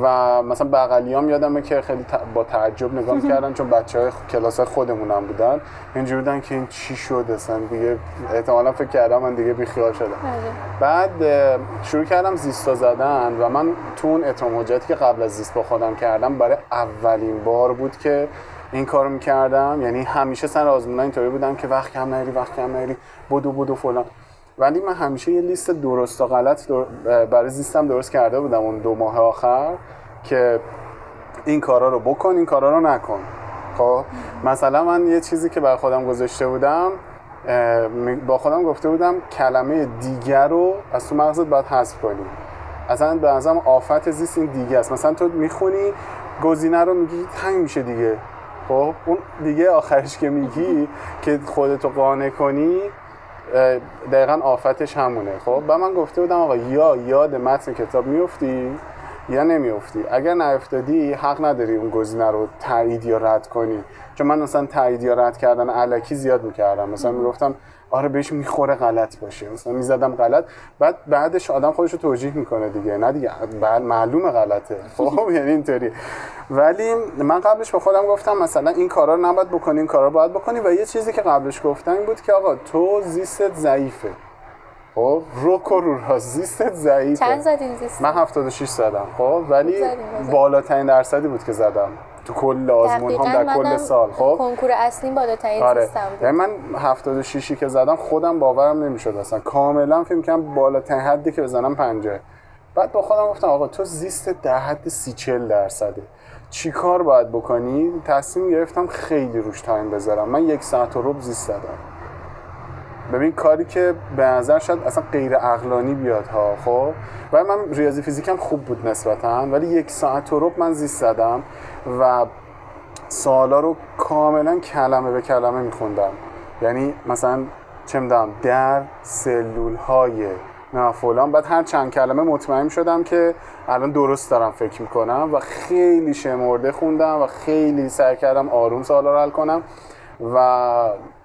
و مثلا بغلیام یادمه که خیلی با تعجب نگاه کردن چون بچه‌های کلاس خودمون هم بودن، اینجوری بودن که این چی شد اصلا، دیگه احتمالاً فکر کردم من دیگه بیخیال شدم. بعد شروع کردم زیستا زدن و من تو اون اتمام حجتی که قبل از زیست با خودم کردم برای اولین بار بود که این کارو می‌کردم. یعنی همیشه سر آزمونا اینطوری بودم که وقت کم نری بدو فلان، ولی من همیشه یه لیست درست و غلط برای زیستم درست کرده بودم اون 2 ماه آخر که این کارا رو بکن این کارا رو نکن. خب مثلا من یه چیزی که برای خودم گذاشته بودم، با خودم گفته بودم کلمه دیگر رو از تو مغزت باید حذف کنی. اصلا به نظرم آفت زیست این دیگه است. مثلا تو میخونی گزینه رو میگی تنگ میشه دیگه، خب اون دیگه آخرش که میگی که خودتو قانع کنی دقیقاً آفتش همونه. خب و من گفته بودم آقا یا یاد متن کتاب میفتی یا نمیفتی، اگر نیفتادی حق نداری اون گزینه رو تایید یا رد کنی، چون من مثلا تایید یا رد کردن الکی زیاد میکردم، مثلا میگفتم آره بهش میخوره غلط باشه، مثلا میزدم غلط، بعدش آدم خودش رو توجیه میکنه دیگه، نه دیگه معلومه غلطه، خب یعنی اینطوری. ولی من قبلش به خودم گفتم مثلا این کارا رو نباید بکنی، این کارا رو باید بکنی، و یه چیزی که قبلش گفتم این بود که آقا تو زیست ضعیفه، خب رو زیست ضعیفه. چند زدین زیست؟ من 76 زدم، خب ولی بالاترین درصدی بود که زدم تو کل آزمون هم در کل سال. خب کنکور اصلی بالاترین زیستم بود. یعنی من 76ی که زدم خودم باورم نمیشد اصلا، کاملا فکر می‌کردم بالاترین حدی که بزنم 50. بعد با خودم گفتم آقا تو زیست در حد 30-40 درصده، چی کار باید بکنی؟ تصمیم گرفتم خیلی روش تایم بذارم. من 1 ساعت و ربع زیست زدم. ببین کاری که به نظر شاید اصلا غیر عقلانی بیاد ها، خب و من ریاضی فیزیکم خوب بود نسبتا، ولی 1 ساعت و ربع من زیست زدم و سوالا رو کاملا کلمه به کلمه میخوندم. یعنی مثلا چه میدونم در سلول های فلان، بعد هر چند کلمه مطمئن شدم که الان درست دارم فکر میکنم و خیلی شمرده خوندم و خیلی سعی کردم آروم سوالا رو حل کنم و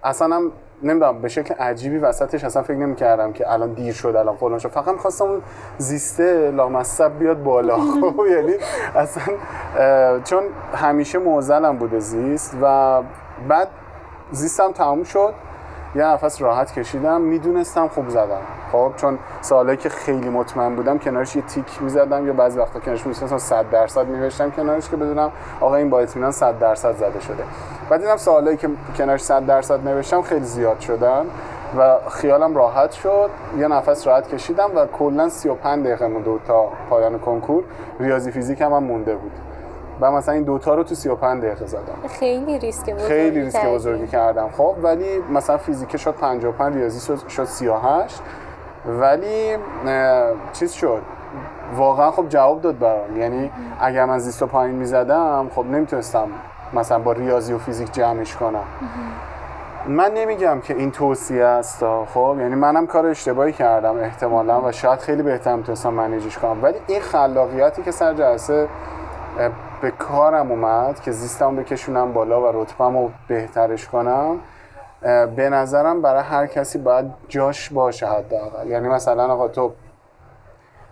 اصلا هم نمیدونم به شکل عجیبی وسطش اصلا فکر نمی‌کردم که الان دیر شد الان فلان شد، فقط می‌خواستم اون زیسته لامصب بیاد بالا. خب یعنی اصلا چون همیشه معضلم بوده زیست. و بعد زیستم تموم شد، یه نفس راحت کشیدم، میدونستم خوب زدم. خب چون سالایی که خیلی مطمئن بودم کنارش یه تیک میزدم یا بعضی وقتا کنارش می‌نوشتم 100% می‌نوشتم کنارش که بدونم آقا این با اطمینان 100% زده شده. بعد دیدم سالایی که کنارش 100% نوشتم خیلی زیاد شدن و خیالم راحت شد، یه نفس راحت کشیدم و کلا 35 دقیقه مونده تا پایان کنکور، ریاضی فیزیک هم مونده بود. و مثلا این دوتا رو تو 35 دقیقه زدم. خیلی ریسک بزرگی کردم. خب ولی مثلا فیزیک شد 55، ریاضی شد 38، ولی چیز شد واقعا خب جواب داد برام. یعنی اگر من زیست رو پایین میزدم خب نمیتونستم مثلا با ریاضی و فیزیک جمعش کنم. من نمیگم که این توصیه است، خب یعنی منم کار اشتباهی کردم احتمالا و شاید خیلی بهتر میتونستم منیجش کنم، ولی این خلاقیتی که سر جلسه به کارم اومد که زیستم بکشونم بالا و رتبم رو بهترش کنم، به نظرم برای هر کسی باید جاش باشه حداقل. یعنی مثلا آقا تو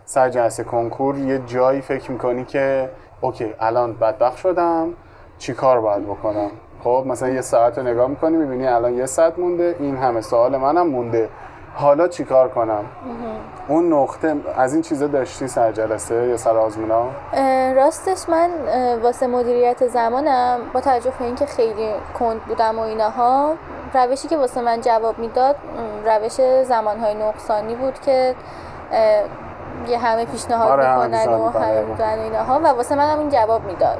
سر جلسه کنکور یه جایی فکر میکنی که اوکی الان بدبخت شدم چی کار باید بکنم. خب مثلا یه ساعت رو نگاه میکنی میبینی الان 1 ساعت مونده، این همه سوال منم مونده، حالا چی کار کنم؟ اون نقطه از این چیزا داشتی سر جلسه یا سر آزمونا؟ راستش من واسه مدیریت زمانم با توجه به اینکه خیلی کند بودم و اینها، روشی که واسه من جواب میداد روش زمانهای نقصانی بود که یه همه پیشنهاد میکنن و همه میدونن و اینها، و واسه منم این جواب میداد.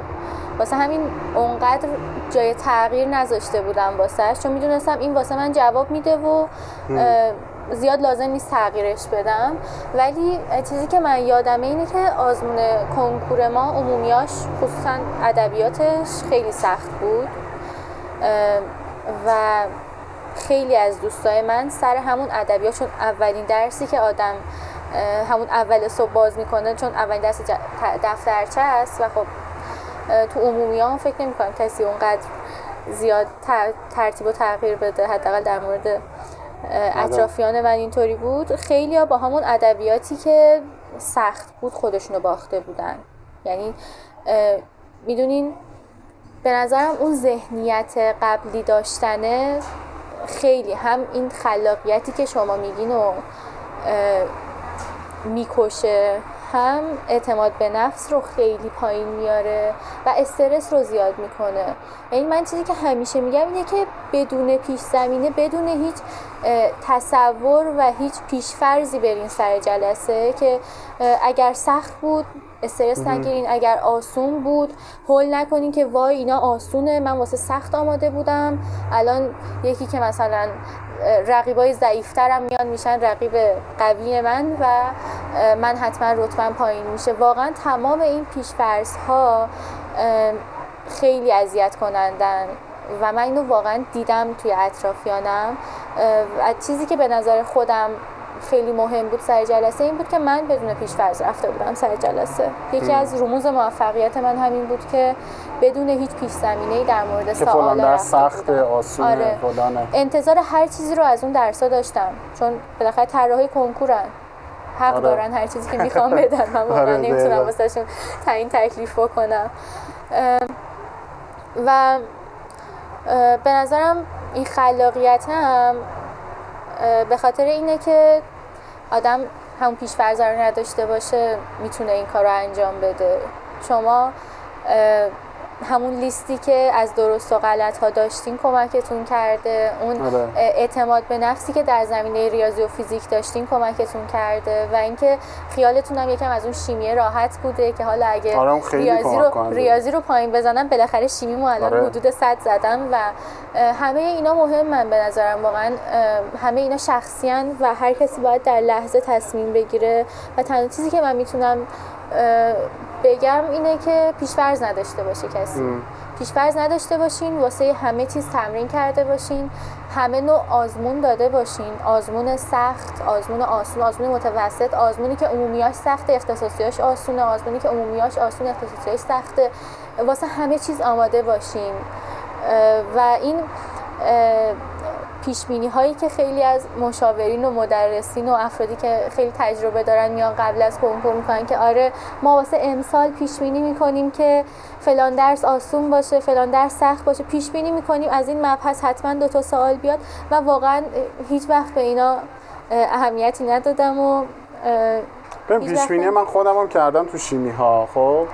واسه همین اونقدر جای تغییر نذاشته بودم واسهش، چون میدونستم این واسه من جواب میده و زیاد لازم نیست تغییرش بدم. ولی چیزی که من یادمه اینه که آزمون کنکور ما عمومیاش خصوصا ادبیاتش خیلی سخت بود و خیلی از دوستای من سر همون ادبیاتشون اولین درسی که آدم همون اول صبح باز میکنه، چون اولین درس دفترچه است و خب تو عمومیام فکر نمی‌کنم کسی اونقدر زیاد ترتیب و تغییر بده، حداقل در مورد اطرافیان من اینطوری بود. خیلی‌ها با همون ادبیاتی که سخت بود خودشونو باخته بودن. یعنی میدونین به نظرم اون ذهنیت قبلی داشتنه خیلی هم این خلاقیتی که شما میگین و میکشه، هم اعتماد به نفس رو خیلی پایین میاره و استرس رو زیاد میکنه. یعنی من چیزی که همیشه میگم اینه که بدون پیش زمینه، بدون هیچ تصور و هیچ پیشفرضی برین سر جلسه، که اگر سخت بود استرس نگیرین، اگر آسون بود هول نکنین که وای اینا آسونه من واسه سخت آماده بودم، الان یکی که مثلا رقیبای ضعیفترم میان میشن رقیب قوی من و من حتما رتبم پایین میشه. واقعا تمام این پیش‌فرض‌ها خیلی اذیت کنندن و من اینو واقعا دیدم توی اطرافیانم. از چیزی که به نظر خودم خیلی مهم بود سر جلسه این بود که من بدون پیش‌فرض رفته بودم سر جلسه. یکی از رموز موفقیت من همین بود که بدون هیچ پیش‌زمینه‌ای در مورد سوال رفته سخت آسونه. آره. انتظار هر چیزی رو از اون درس‌ها داشتم، چون بالاخره طراحای کنکورن، حق دارن هر چیزی که میخوام بدن. من واقعا نمیتونم واسهشون تعیین تکلیف بکنم و به نظرم این خلاقیت هم به خاطر اینه که آدم همون پیش‌فرض رو نداشته باشه میتونه این کار رو انجام بده. شما همون لیستی که از درست و غلط ها داشتین کمکتون کرده، اون اعتماد به نفسی که در زمینه ریاضی و فیزیک داشتین کمکتون کرده و اینکه خیالتون هم یکم از اون شیمی راحت بوده که حالا اگه ریاضی رو پایین بزنم بالاخره شیمیمو الان حدود 100 زدم و همه اینا مهمن به نظرم. واقعا همه اینا شخصیان و هر کسی باید در لحظه تصمیم بگیره و تنها چیزی که من میتونم بگم اینه که پیش‌فرض نداشته باشه کسی. پیش‌فرض نداشته باشین، واسه همه چیز تمرین کرده باشین، همه نوع آزمون داده باشین، آزمون سخت، آزمون آسون، آزمون متوسط، آزمونی که عمومیاش سخت اختصاصیاش آسونه، آزمونی که عمومیاش آسون اختصاصیاش سخته، واسه همه چیز آماده باشین. و این پیش‌بینی هایی که خیلی از مشاورین و مدرسین و افرادی که خیلی تجربه دارن میان قبل از کنکور میکنن که آره ما واسه امسال پیش‌بینی میکنیم که فلان درس آسون باشه، فلان درس سخت باشه، پیش‌بینی میکنیم از این مبحث حتما 2 تا سوال بیاد و واقعا هیچ وقت به اینا اهمیتی ندادم. و پیش‌بینی من خودم هم کردم تو شیمی ها، خب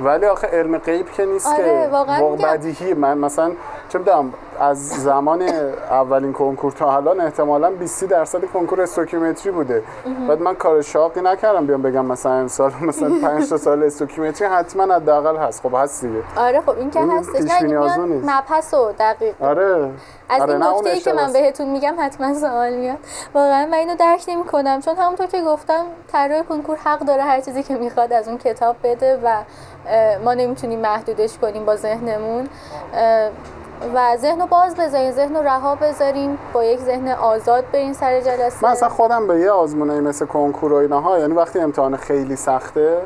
ولی آخه علم غیب که نیست. آره، که واقعا بدیهی. من مثلا چه می‌دونم از زمان اولین کنکور تا الان احتمالاً 20% کنکور استوکیومتری بوده. بعد من کار شاقی نکردم بیام بگم مثلا امسال مثلا 5 سال استوکیومتری حتما حداقل هست. خب هست دیگه. آره خب این که هستش، یعنی مبحث و دقیق. آره. از این نکته‌ای که من بهتون میگم حتما سوال میاد. واقعا من اینو درک نمی‌کنم، چون همونطور که گفتم طراح کنکور حق داره هر چیزی که می‌خواد از اون کتاب بده و ما نمیتونیم محدودش کنیم با ذهنمون و ذهن رو باز بذاریم، ذهن رو رها بذاریم، با یک ذهن آزاد بریم سر جلسه. من اصلا خودم به یه آزمونایی مثل کنکور و اینها، یعنی وقتی امتحان خیلی سخته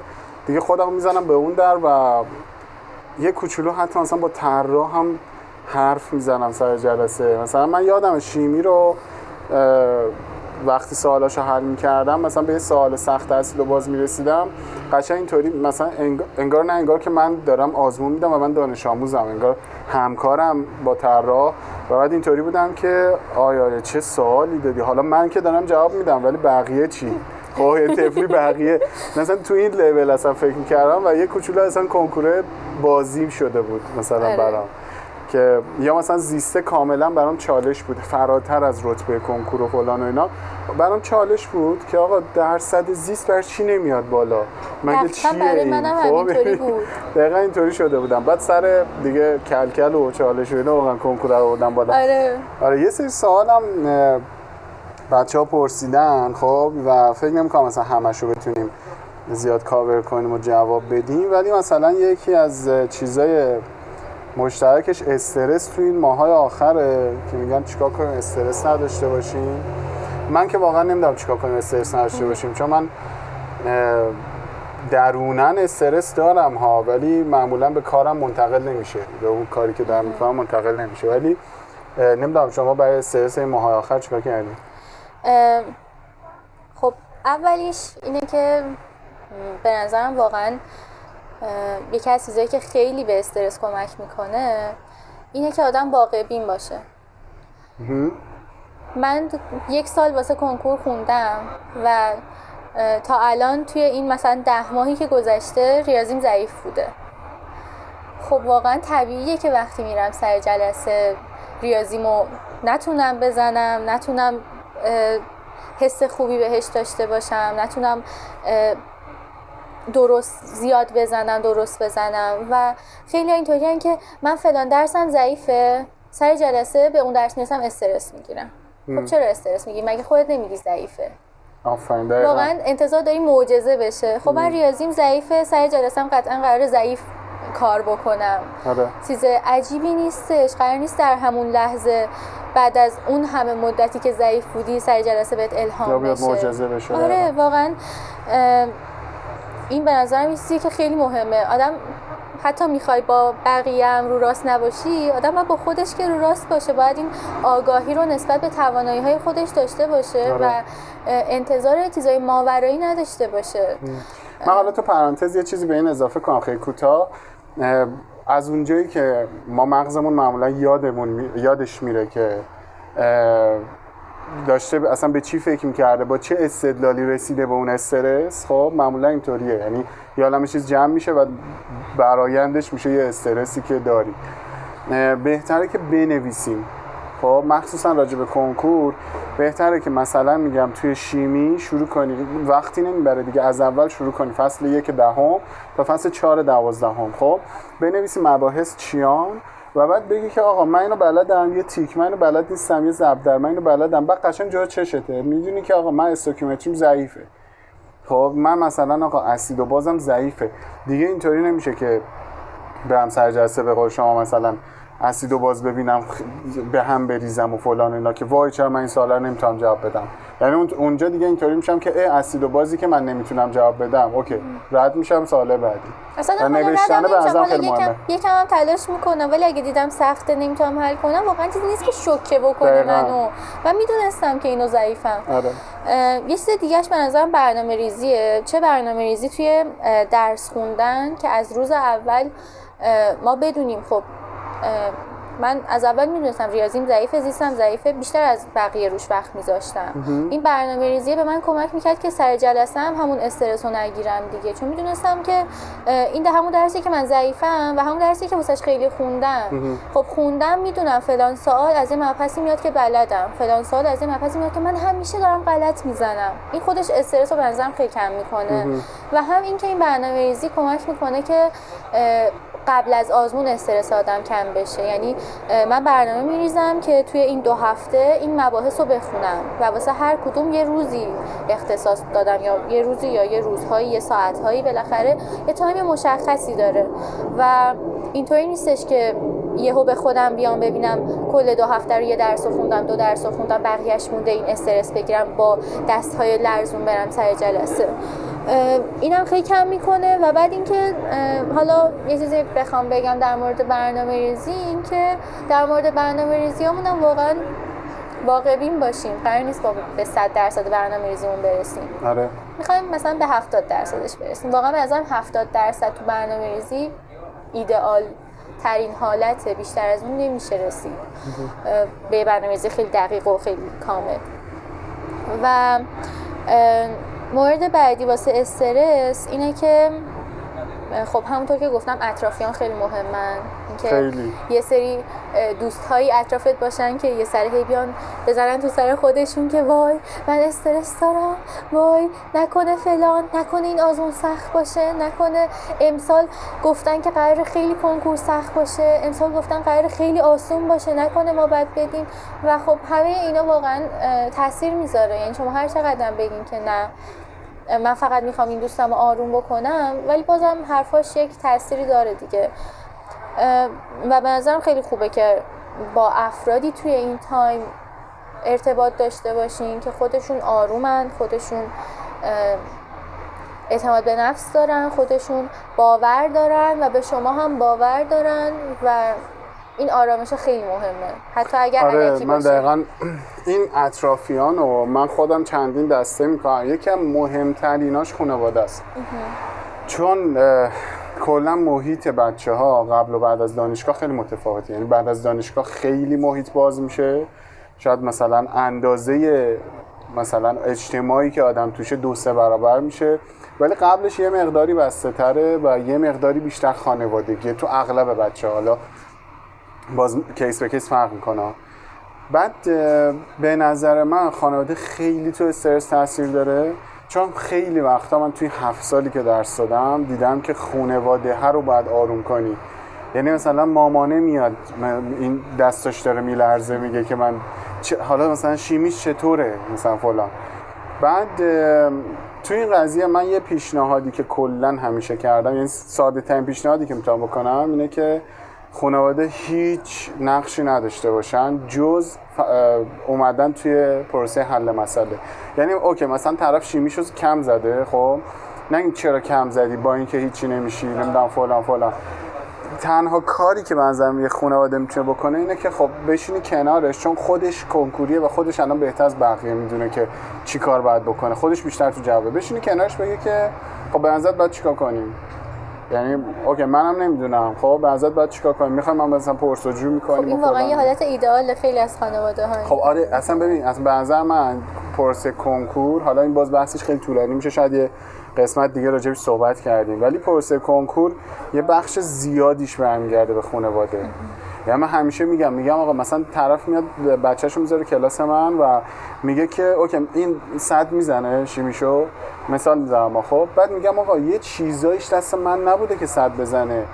دیگه خودم میزنم به اون در و یه کوچولو حتی مثلا با طراح هم حرف میزنم سر جلسه. مثلا من یادم شیمی رو وقتی سوالاشو حل می‌کردم، مثلا به یه سوال سخت اصیل و باز می‌رسیدم قشنگ اینطوری، مثلا انگار نه انگار که من دارم آزمون میدم و من دانش آموزم، انگار همکارم با طراح. و بعد اینطوری بودم که آیا چه سوالی دادی، حالا من که دارم جواب میدم ولی بقیه چی؟ اوه تفلی بقیه مثلا تو این لول اصلا فکر می‌کردم و یه کوچولو اصلا کنکور بازیم شده بود مثلا برام، که یا مثلا زیسته کاملا برام چالش بود، فراتر از رتبه کنکور و فلان و اینا برام چالش بود که آقا درصد زیست برای چی نمیاد بالا، مگه چیه این؟ خب دقیقا اینطوری شده بودم. بعد سر دیگه کلکل و چالش و اینا واقعا کنکور رو آوردم بالا. آره یه سری سوالم بچه‌ها پرسیدن خب و فکر نمی‌کنم مثلا همشو بتونیم زیاد کاور کنیم و جواب بدیم، ولی مثلا یکی از چیزای مشترکش استرس تو این ماهای آخره که میگن چیکار کنیم استرس نداشته باشیم. من که واقعا نمیدونم چیکار کنیم استرس نداشته باشیم، چون من درونن استرس دارم ها، ولی معمولا به کارم منتقل نمیشه، به اون کاری که دارم میکنم منتقل نمیشه. ولی نمیدونم شما برای استرس این ماهای آخر چیکار کردید؟ خب اولیش اینه که به نظرم واقعا یکی از چیزایی که خیلی به استرس کمک میکنه اینه که آدم واقع بین باشه. من 1 سال واسه کنکور خوندم و تا الان توی این مثلا 10 ماهی که گذشته ریاضیم ضعیف بوده. خب واقعا طبیعیه که وقتی میرم سر جلسه ریاضیمو نتونم بزنم، نتونم حس خوبی بهش داشته باشم، نتونم درست بزنم و خیلی اینطوریه که من فلان درسم ضعیفه، سر جلسه به اون درس میرسم استرس میگیرم. خب چرا استرس میگیری؟ مگه خودت نمیگی ضعیفه؟ آفرین. واقعا انتظار داری معجزه بشه. خب من ریاضیم ضعیفه، سر جلسه هم قطعا قراره ضعیف کار بکنم. آره. چیز عجیبی نیستش، قرار نیست در همون لحظه بعد از اون همه مدتی که ضعیف بودی سر جلسه بهت الهام بشه یا معجزه بشه. آره واقعا این به نظرم یه چیزی که خیلی مهمه. آدم حتی میخوای با بقیه هم رو راست نباشی، آدم باید با خودش که رو راست باشه، باید این آگاهی رو نسبت به توانایی های خودش داشته باشه. آره. و انتظار چیزای ماورایی نداشته باشه. من حالا تو پرانتز یه چیزی به این اضافه کنم خیلی کوتاه. از اونجایی که ما مغزمون معمولا یادش میره که داشته اصلا به چی فکر میکرده، با چه استدلالی رسیده به اون استرس، خب معمولا اینطوریه، یعنی یه عالمه چیز جمع میشه و برآیندش میشه یه استرسی که داری. بهتره که بنویسیم، خب مخصوصا راجع به کنکور بهتره که مثلا میگم توی شیمی شروع کنی، وقتی نمیبره دیگه، از اول شروع کنی، فصل 1 تا 10 تا فصل 4 تا 12. خب بنویسی مباحث چیان و بعد بگی که آقا من اینو بلدم، یه تیک، من اینو بلد نیستم، یه زبدر، من اینو بلدم. بعد قشنگ جا چشته میدونی که آقا من استوکیومتریم ضعیفه، خب من مثلا آقا اسید و بازم ضعیفه. دیگه اینطوری نمیشه که برم سر جلسه به قول شما مثلا اسید و باز ببینم به هم بریزم و فلان اینا که وای چرا من این سوالا نمیتونم جواب بدم. یعنی اونجا دیگه اینطوری میشم که اسید و بازی که من نمیتونم جواب بدم، اوکی رد میشم سوال بعدی. اصلا نوشتن به ازم خیلی مهمه. یکم هم تلاش میکنم ولی اگه دیدم سخته نمیتونم حل کنم، واقعا چیزی نیست که شوکه بکنه منو. من میدونستم که اینو ضعیفم. آره. یه چیز دیگه اش به نظرم برنامه‌ریزیه. چه برنامه‌ریزی توی درس خوندن که از روز اول ما بدونیم. خب من از اول میدونستم ریاضیم ضعیفه، زیستم ضعیفه، بیشتر از بقیه روش وقت میذاشتم. این برنامه‌ریزی به من کمک میکرد که سر جلسه هم همون استرس رو نگیرم دیگه، چون میدونستم که این ده همون درسی که من ضعیفم و همون درسی که واسش خیلی خوندم. خب خوندم، میدونم فلان سوال از این مبحثی میاد که بلدم، فلان سوال از این مبحثی میاد که من همیشه دارم غلط میزنم. این خودش استرس رو بنظرم خیلی کم میکنه و هم اینکه این برنامه‌ریزی کمک میکنه که قبل از آزمون استرس آدم کم بشه. یعنی من برنامه میریزم که توی این 2 هفته این مباحث رو بخونم و واسه هر کدوم یه روزی اختصاص دادم، یا یه روزی یا یه روزهایی، یه ساعتهایی، بالاخره یه تایم مشخصی داره و اینطوری نیستش که یهو به خودم بیام ببینم کل 2 هفته رو یه درس رو خوندم، 2 درس رو خوندم، بقیه‌اش مونده، این استرس بگیرم با دست‌های لرزون برم سر جلسه. اینم خیلی کم میکنه. و بعد اینکه حالا یه چیزی بخوام بگم در مورد برنامه‌ریزی، این که در مورد برنامه‌ریزیامون هم واقعا واقع بین باشیم. قرار نیست به 100% برنامه‌ریزیمون برسیم. آره. می‌خوایم مثلا به 70%ش برسیم. واقعا به نظرم 70% تو برنامه‌ریزی ایدئال ترین حالته، بیشتر از اون نمیشه رسید. به برنامه‌ریزی خیلی دقیق و خیلی کامل. و مورد بعدی واسه استرس اینه که خب همونطور که گفتم اطرافیان خیلی مهمن، اینکه یه سری دوست‌های اطرافت باشن که یه سری هی بیان بزنن تو سر خودشون که وای من استرس دارم، وای نکنه فلان، نکنه این آزمون سخت باشه، نکنه امسال گفتن که قرار خیلی کنکور سخت باشه، امسال گفتن قرار خیلی آسون باشه، نکنه ما بد بدیم. و خب همه اینا واقعا تاثیر میذاره. یعنی شما هر چقدر بگین که نه من فقط میخوام این دوستم رو آروم بکنم، ولی بازم حرفاش یک تأثیری داره دیگه. و به نظرم خیلی خوبه که با افرادی توی این تایم ارتباط داشته باشین که خودشون آرومن، خودشون اعتماد به نفس دارن، خودشون باور دارن و به شما هم باور دارن و این آرامش خیلی مهمه حتی اگر علکی باشه. من دقیقاً این اطرافیان و من خودم چندین دسته میکنم. یکی از مهمتریناش خانواده است. چون کلا محیط بچه‌ها قبل و بعد از دانشگاه خیلی متفاوته. یعنی بعد از دانشگاه خیلی محیط باز میشه، شاید مثلا اندازه مثلا اجتماعی که آدم توشه 2-3 برابر میشه، ولی قبلش یه مقداری بسته‌تره و یه مقداری بیشتر خانوادگیه تو اغلب بچه‌ها. حالا باز کیس به کیس فرق میکنه. بعد به نظر من خانواده خیلی تو استرس تاثیر داره، چون خیلی وقتا من توی 7 سالی که درس دادم دیدم که خانواده هر رو باید آروم کنی. یعنی مثلا مامانه میاد، این دستاش داره میلرزه، میگه که من حالا مثلا شیمیش چطوره مثلا فلان، بعد تو این قضیه من یه پیشنهادی که کلن همیشه کردم، یعنی ساده ترین پیشنهادی که میتونم بکنم اینه که خانواده هیچ نقشی نداشته باشن جز اومدن توی پروسه حل مسئله. یعنی اوکی مثلا طرف شیمیشو کم زده، خب نگید چرا کم زدی با اینکه هیچی نمیشی نمیدونم فلان فلان. تنها کاری که بنظرم یه خانواده میتونه بکنه اینه که خب بشینی کنارش، چون خودش کنکوریه و خودش الان بهتر از بقیه میدونه که چی کار باید بکنه، خودش بیشتر تو جوابه. بشینی کنارش بگه که خب به نظرت باید چیکار کنیم، یعنی اوکی منم نمیدونم، خب به نظرت باید چیکار کنیم، میخوام من مثلا پرس‌وجو میکنیم. خب این واقعا یه حالت ایدئال خیلی از خانواده ها. خب آره اصلا ببین، اصلا به نظر من پرسه کنکور، حالا این باز بحثش خیلی طولانی میشه، شاید یه قسمت دیگه راجبش صحبت کردیم، ولی پرسه کنکور یه بخش زیادیش برمیگرده به خانواده. یعنی من همیشه میگم آقا مثلا طرف میاد بچه‌شو میذاره کلاس من و میگه که اوکی این 100 میزنه شیمیشو، مثال میزنم، خب بعد میگم آقا یه چیزایش دست من نبوده که 100 بزنه،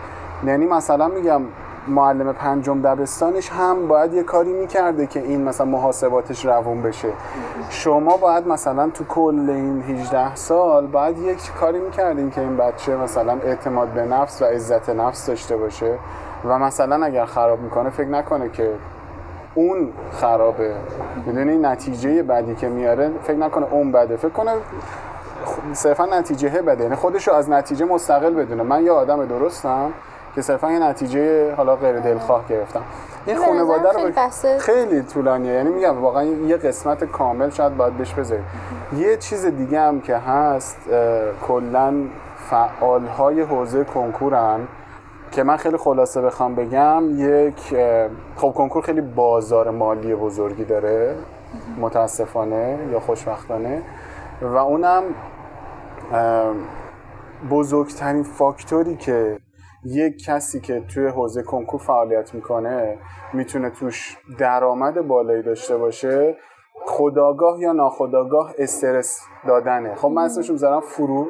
یعنی مثلا میگم معلم پنجم دبستانش هم باید یه کاری میکرده که این مثلا محاسباتش روون بشه. شما باید مثلا تو کل این 18 سال باید یک کاری میکردین که این بچه مثلا اعتماد به نفس و عزت نفس داشته باشه و مثلا اگر خراب میکنه فکر نکنه که اون خرابه، میدونی نتیجه بعدی که میاره فکر نکنه اون بده، فکر کنه صرفا نتیجه بده، یعنی خودش رو از نتیجه مستقل بدونه. من یه آدم درستم که صرفا یه نتیجه حالا غیر دلخواه گرفتم. این خانواده رو خیلی طولانیه، یعنی میگم واقعا یه قسمت کامل شاید باید بهش بذاریم. یه چیز دیگه هم که هست، کلا فعالهای حوزه کنکورن که من خیلی خلاصه بخوام بگم، خب کنکور خیلی بازار مالی بزرگی داره متاسفانه یا خوشبختانه، و اونم بزرگترین فاکتوری که یک کسی که توی حوزه کنکور فعالیت میکنه میتونه توش درآمد بالایی داشته باشه، خودآگاه یا ناخودآگاه استرس دادنه. خب من اسمشو میذارم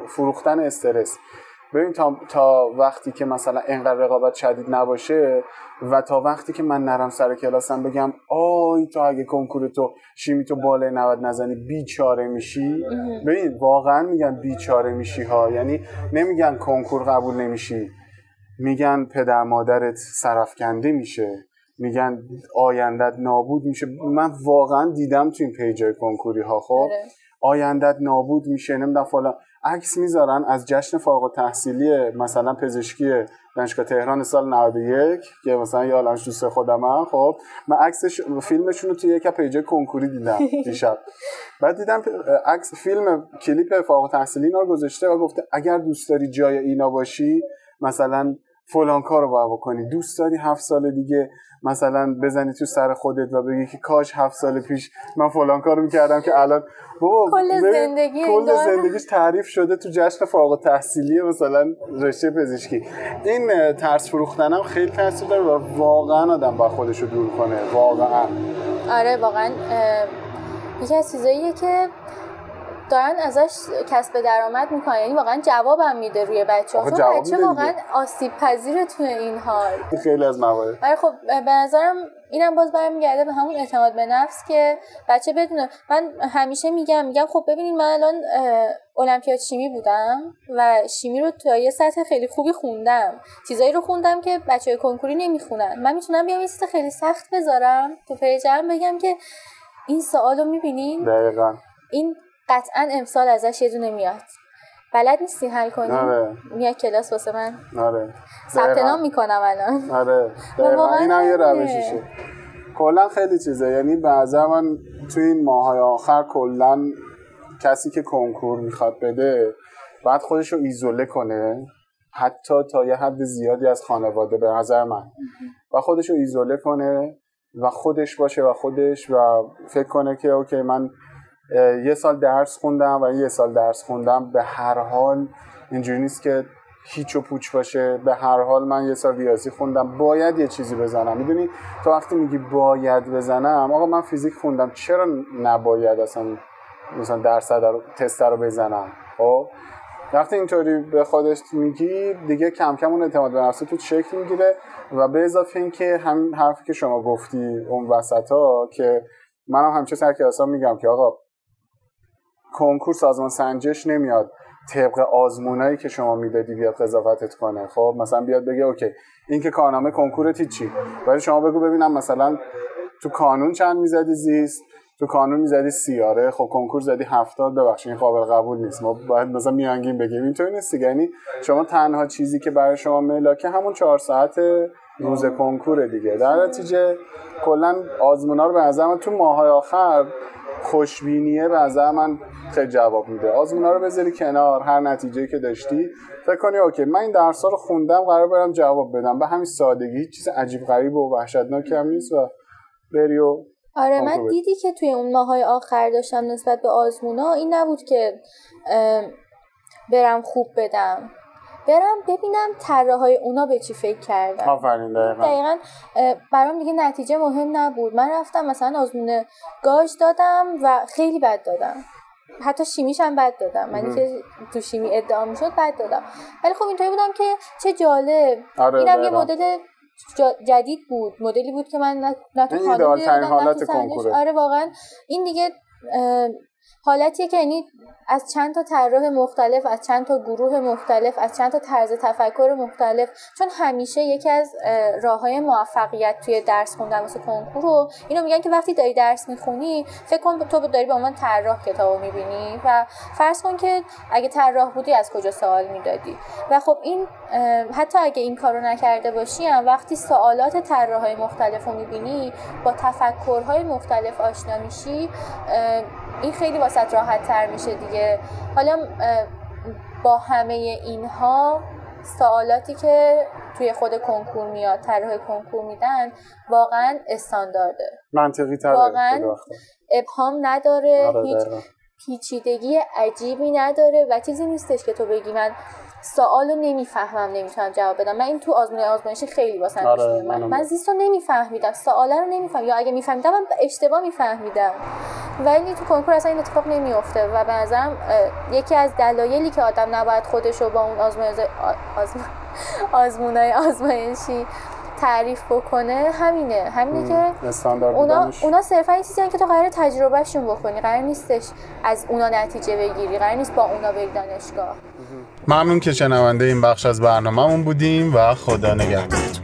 فروختن استرس. ببین تا وقتی که مثلا انقدر رقابت شدید نباشه و تا وقتی که من نرم سر کلاسم بگم آی تو اگه کنکور تو شیمی تو بالای 90 نزنی بیچاره میشی، ببین واقعا میگن بیچاره میشی ها، یعنی نمیگن کنکور قبول نمیشی، میگن پدر مادرت سرفکنده میشه، میگن آیندت نابود میشه. من واقعا دیدم تو این پیجای کنکوری ها، خب آیندت نابود میشه نمیدونم فلان، عکس میذارن از جشن فارغ التحصیلی مثلا پزشکی دانشگاه تهران سال 91 که مثلا یه عالمش دوست خودمم، خب من عکسش فیلمشون رو توی یک پیجای کنکوری دیدم دیشب. بعد دیدم عکس فیلم کلیپ فارغ التحصیلی اینا رو گذاشته و گفته اگر دوست داری جای اینا باشی مثلا فلان کارو باید بکنی، دوست داری 7 سال دیگه مثلا بزنی تو سر خودت و بگی که کاش 7 سال پیش من فلان کارو میکردم که الان کل زندگیش تعریف شده تو جشن فارغ التحصیلی مثلا رشته پزشکی. این ترس فروختنم خیلی تاثیر داره و واقعا آدم باید خودش رو دور کنه. واقعا آره، واقعا یکی از چیزاییه که دارن ازش کسب درآمد میکنن، یعنی واقعا جوابم میده روی بچه‌ها. بچه واقعا آسیب پذیره توی این حال خیلی از موارد. ولی خب به نظرم اینم باز برمیگرده به همون اعتماد به نفس که بچه بدونه. من همیشه میگم خب ببینید من الان المپیاد شیمی بودم و شیمی رو تا یه سطح خیلی خوبی خوندم، چیزایی رو خوندم که بچه‌های کنکوری نمیخونن. من میتونم بیام یه چیز خیلی سخت بذارم تو پیجم، بگم که این سوالو میبینین دقیقاً این قطعاً امسال ازش یه دونه میاد، بلد نیستی حل کنی، میاد کلاس واسه من ثبت نام میکنم الان. آره دقیقاً اینم یه روششه. کلا خیلی چیزه، یعنی بعضا من توی این ماهای آخر کلا کسی که کنکور میخواد بده باید خودش رو ایزوله کنه، حتی تا یه حد زیادی از خانواده به نظر من، و خودش رو ایزوله کنه و خودش باشه و خودش و فکر کنه که اوکی من یه سال درس خوندم و یه سال درس خوندم، به هر حال اینجوری نیست که هیچو پوچ باشه، به هر حال من یه سال ریاضی خوندم باید یه چیزی بزنم. میدونی تو وقتی میگی باید بزنم، آقا من فیزیک خوندم چرا نباید اصلا مثلا درصد رو تست رو بزنم؟ خب وقتی اینطوری به خودش میگی دیگه کم کم اون اعتماد به نفس تو شکل میگیره. و به اضافه اینکه همین حرفی که شما گفتی اون وسطا، که منم همیشه سر کلاسام میگم که آقا کنکور سازمان سنجش نمیاد طبق آزمونایی که شما میدادی بیاد قضاوتت کنه. خب مثلا بیاد بگه اوکی این که کارنامه کنکورت چی، ولی شما بگو ببینم مثلا تو کانون چند میزدی زیست، تو کانون میزدی سیاره، خب کنکور زدی 70، ببخشید این قابل قبول نیست، ما باید مثلا میانگین بگیم. اینطوری نیست. یعنی شما تنها چیزی که برای شما ملاکه همون 4 ساعت روز کنکور دیگه. در نتیجه کلا آزمونا رو به نظر من تو ماهای آخر خوشبینیه به نظر من خیلی جواب میده. آزمونا رو بذاری کنار، هر نتیجه‌ای که داشتی فکر کنی اوکی من این درس‌ها رو خوندم، قرار برم جواب بدم. به همین سادگی، هیچ چیز عجیب غریب و وحشتناکی هم نیست و بری و آره. من دیدی که توی اون ماهای آخر داشتم نسبت به آزمونا این نبود که برم خوب بدم، برم ببینم طراحای اونا به چی فکر کردن. آفرین. دقیقاً برام دیگه نتیجه مهم نبود. من رفتم مثلا آزمون گاج دادم و خیلی بد دادم، حتی شیمیش هم بد دادم، من که تو شیمی ادعا میشد بد دادم، ولی خب اینطوری بودم که چه جالب. آره اینم یه مدل جدید بود، مدلی بود که من نتو خالد دیدم حالت کنکور. آره واقعا این دیگه حالتیه که یعنی از چند تا طراح مختلف، از چند تا گروه مختلف، از چند تا طرز تفکر مختلف، چون همیشه یکی از راه‌های موفقیت توی درس خوندن واسه کنکور رو اینو میگن که وقتی داری درس میخونی فکر کن تو داری به عنوان طراح کتابو میبینی و فرض کن که اگه طراح بودی از کجا سوال میدادی. و خب این حتی اگه این کارو نکرده باشی هم وقتی سوالات طراح‌های مختلفو میبینی، با تفکرهای مختلف آشنا میشی، این خیلی واسط راحت تر میشه دیگه. حالا با همه اینها سوالاتی که توی خود کنکور میاد، طرح کنکور میدن، واقعا استاندارده، منطقی تر، واقعا ابهام نداره، هیچ پیچیدگی عجیبی نداره و چیزی نیستش که تو بگی من سوالو نمیفهمم نمیتونم جواب بدم. من این تو آزمایشی خیلی واسم پیش میاد، من زیستو نمیفهمیدم، سوالا رو نمیفهمیدم، یا اگه میفهمیدم من اشتباه میفهمیدم، ولی تو کنکور اصلا این اتفاق نمیفته. و به نظرم یکی از دلایلی که آدم نباید خودش رو با اون آزمونای آزمایشی تعریف بکنه همینه که اونا صرفا این چیزی هن که تو قراره تجربهشون بکنی، قرار نیستش از اونا نتیجه بگیری، قرار نیست با اونا بری دانشگاه. ممنون که شنونده این بخش از برنامه‌مون بودیم و خدا نگهدارتون.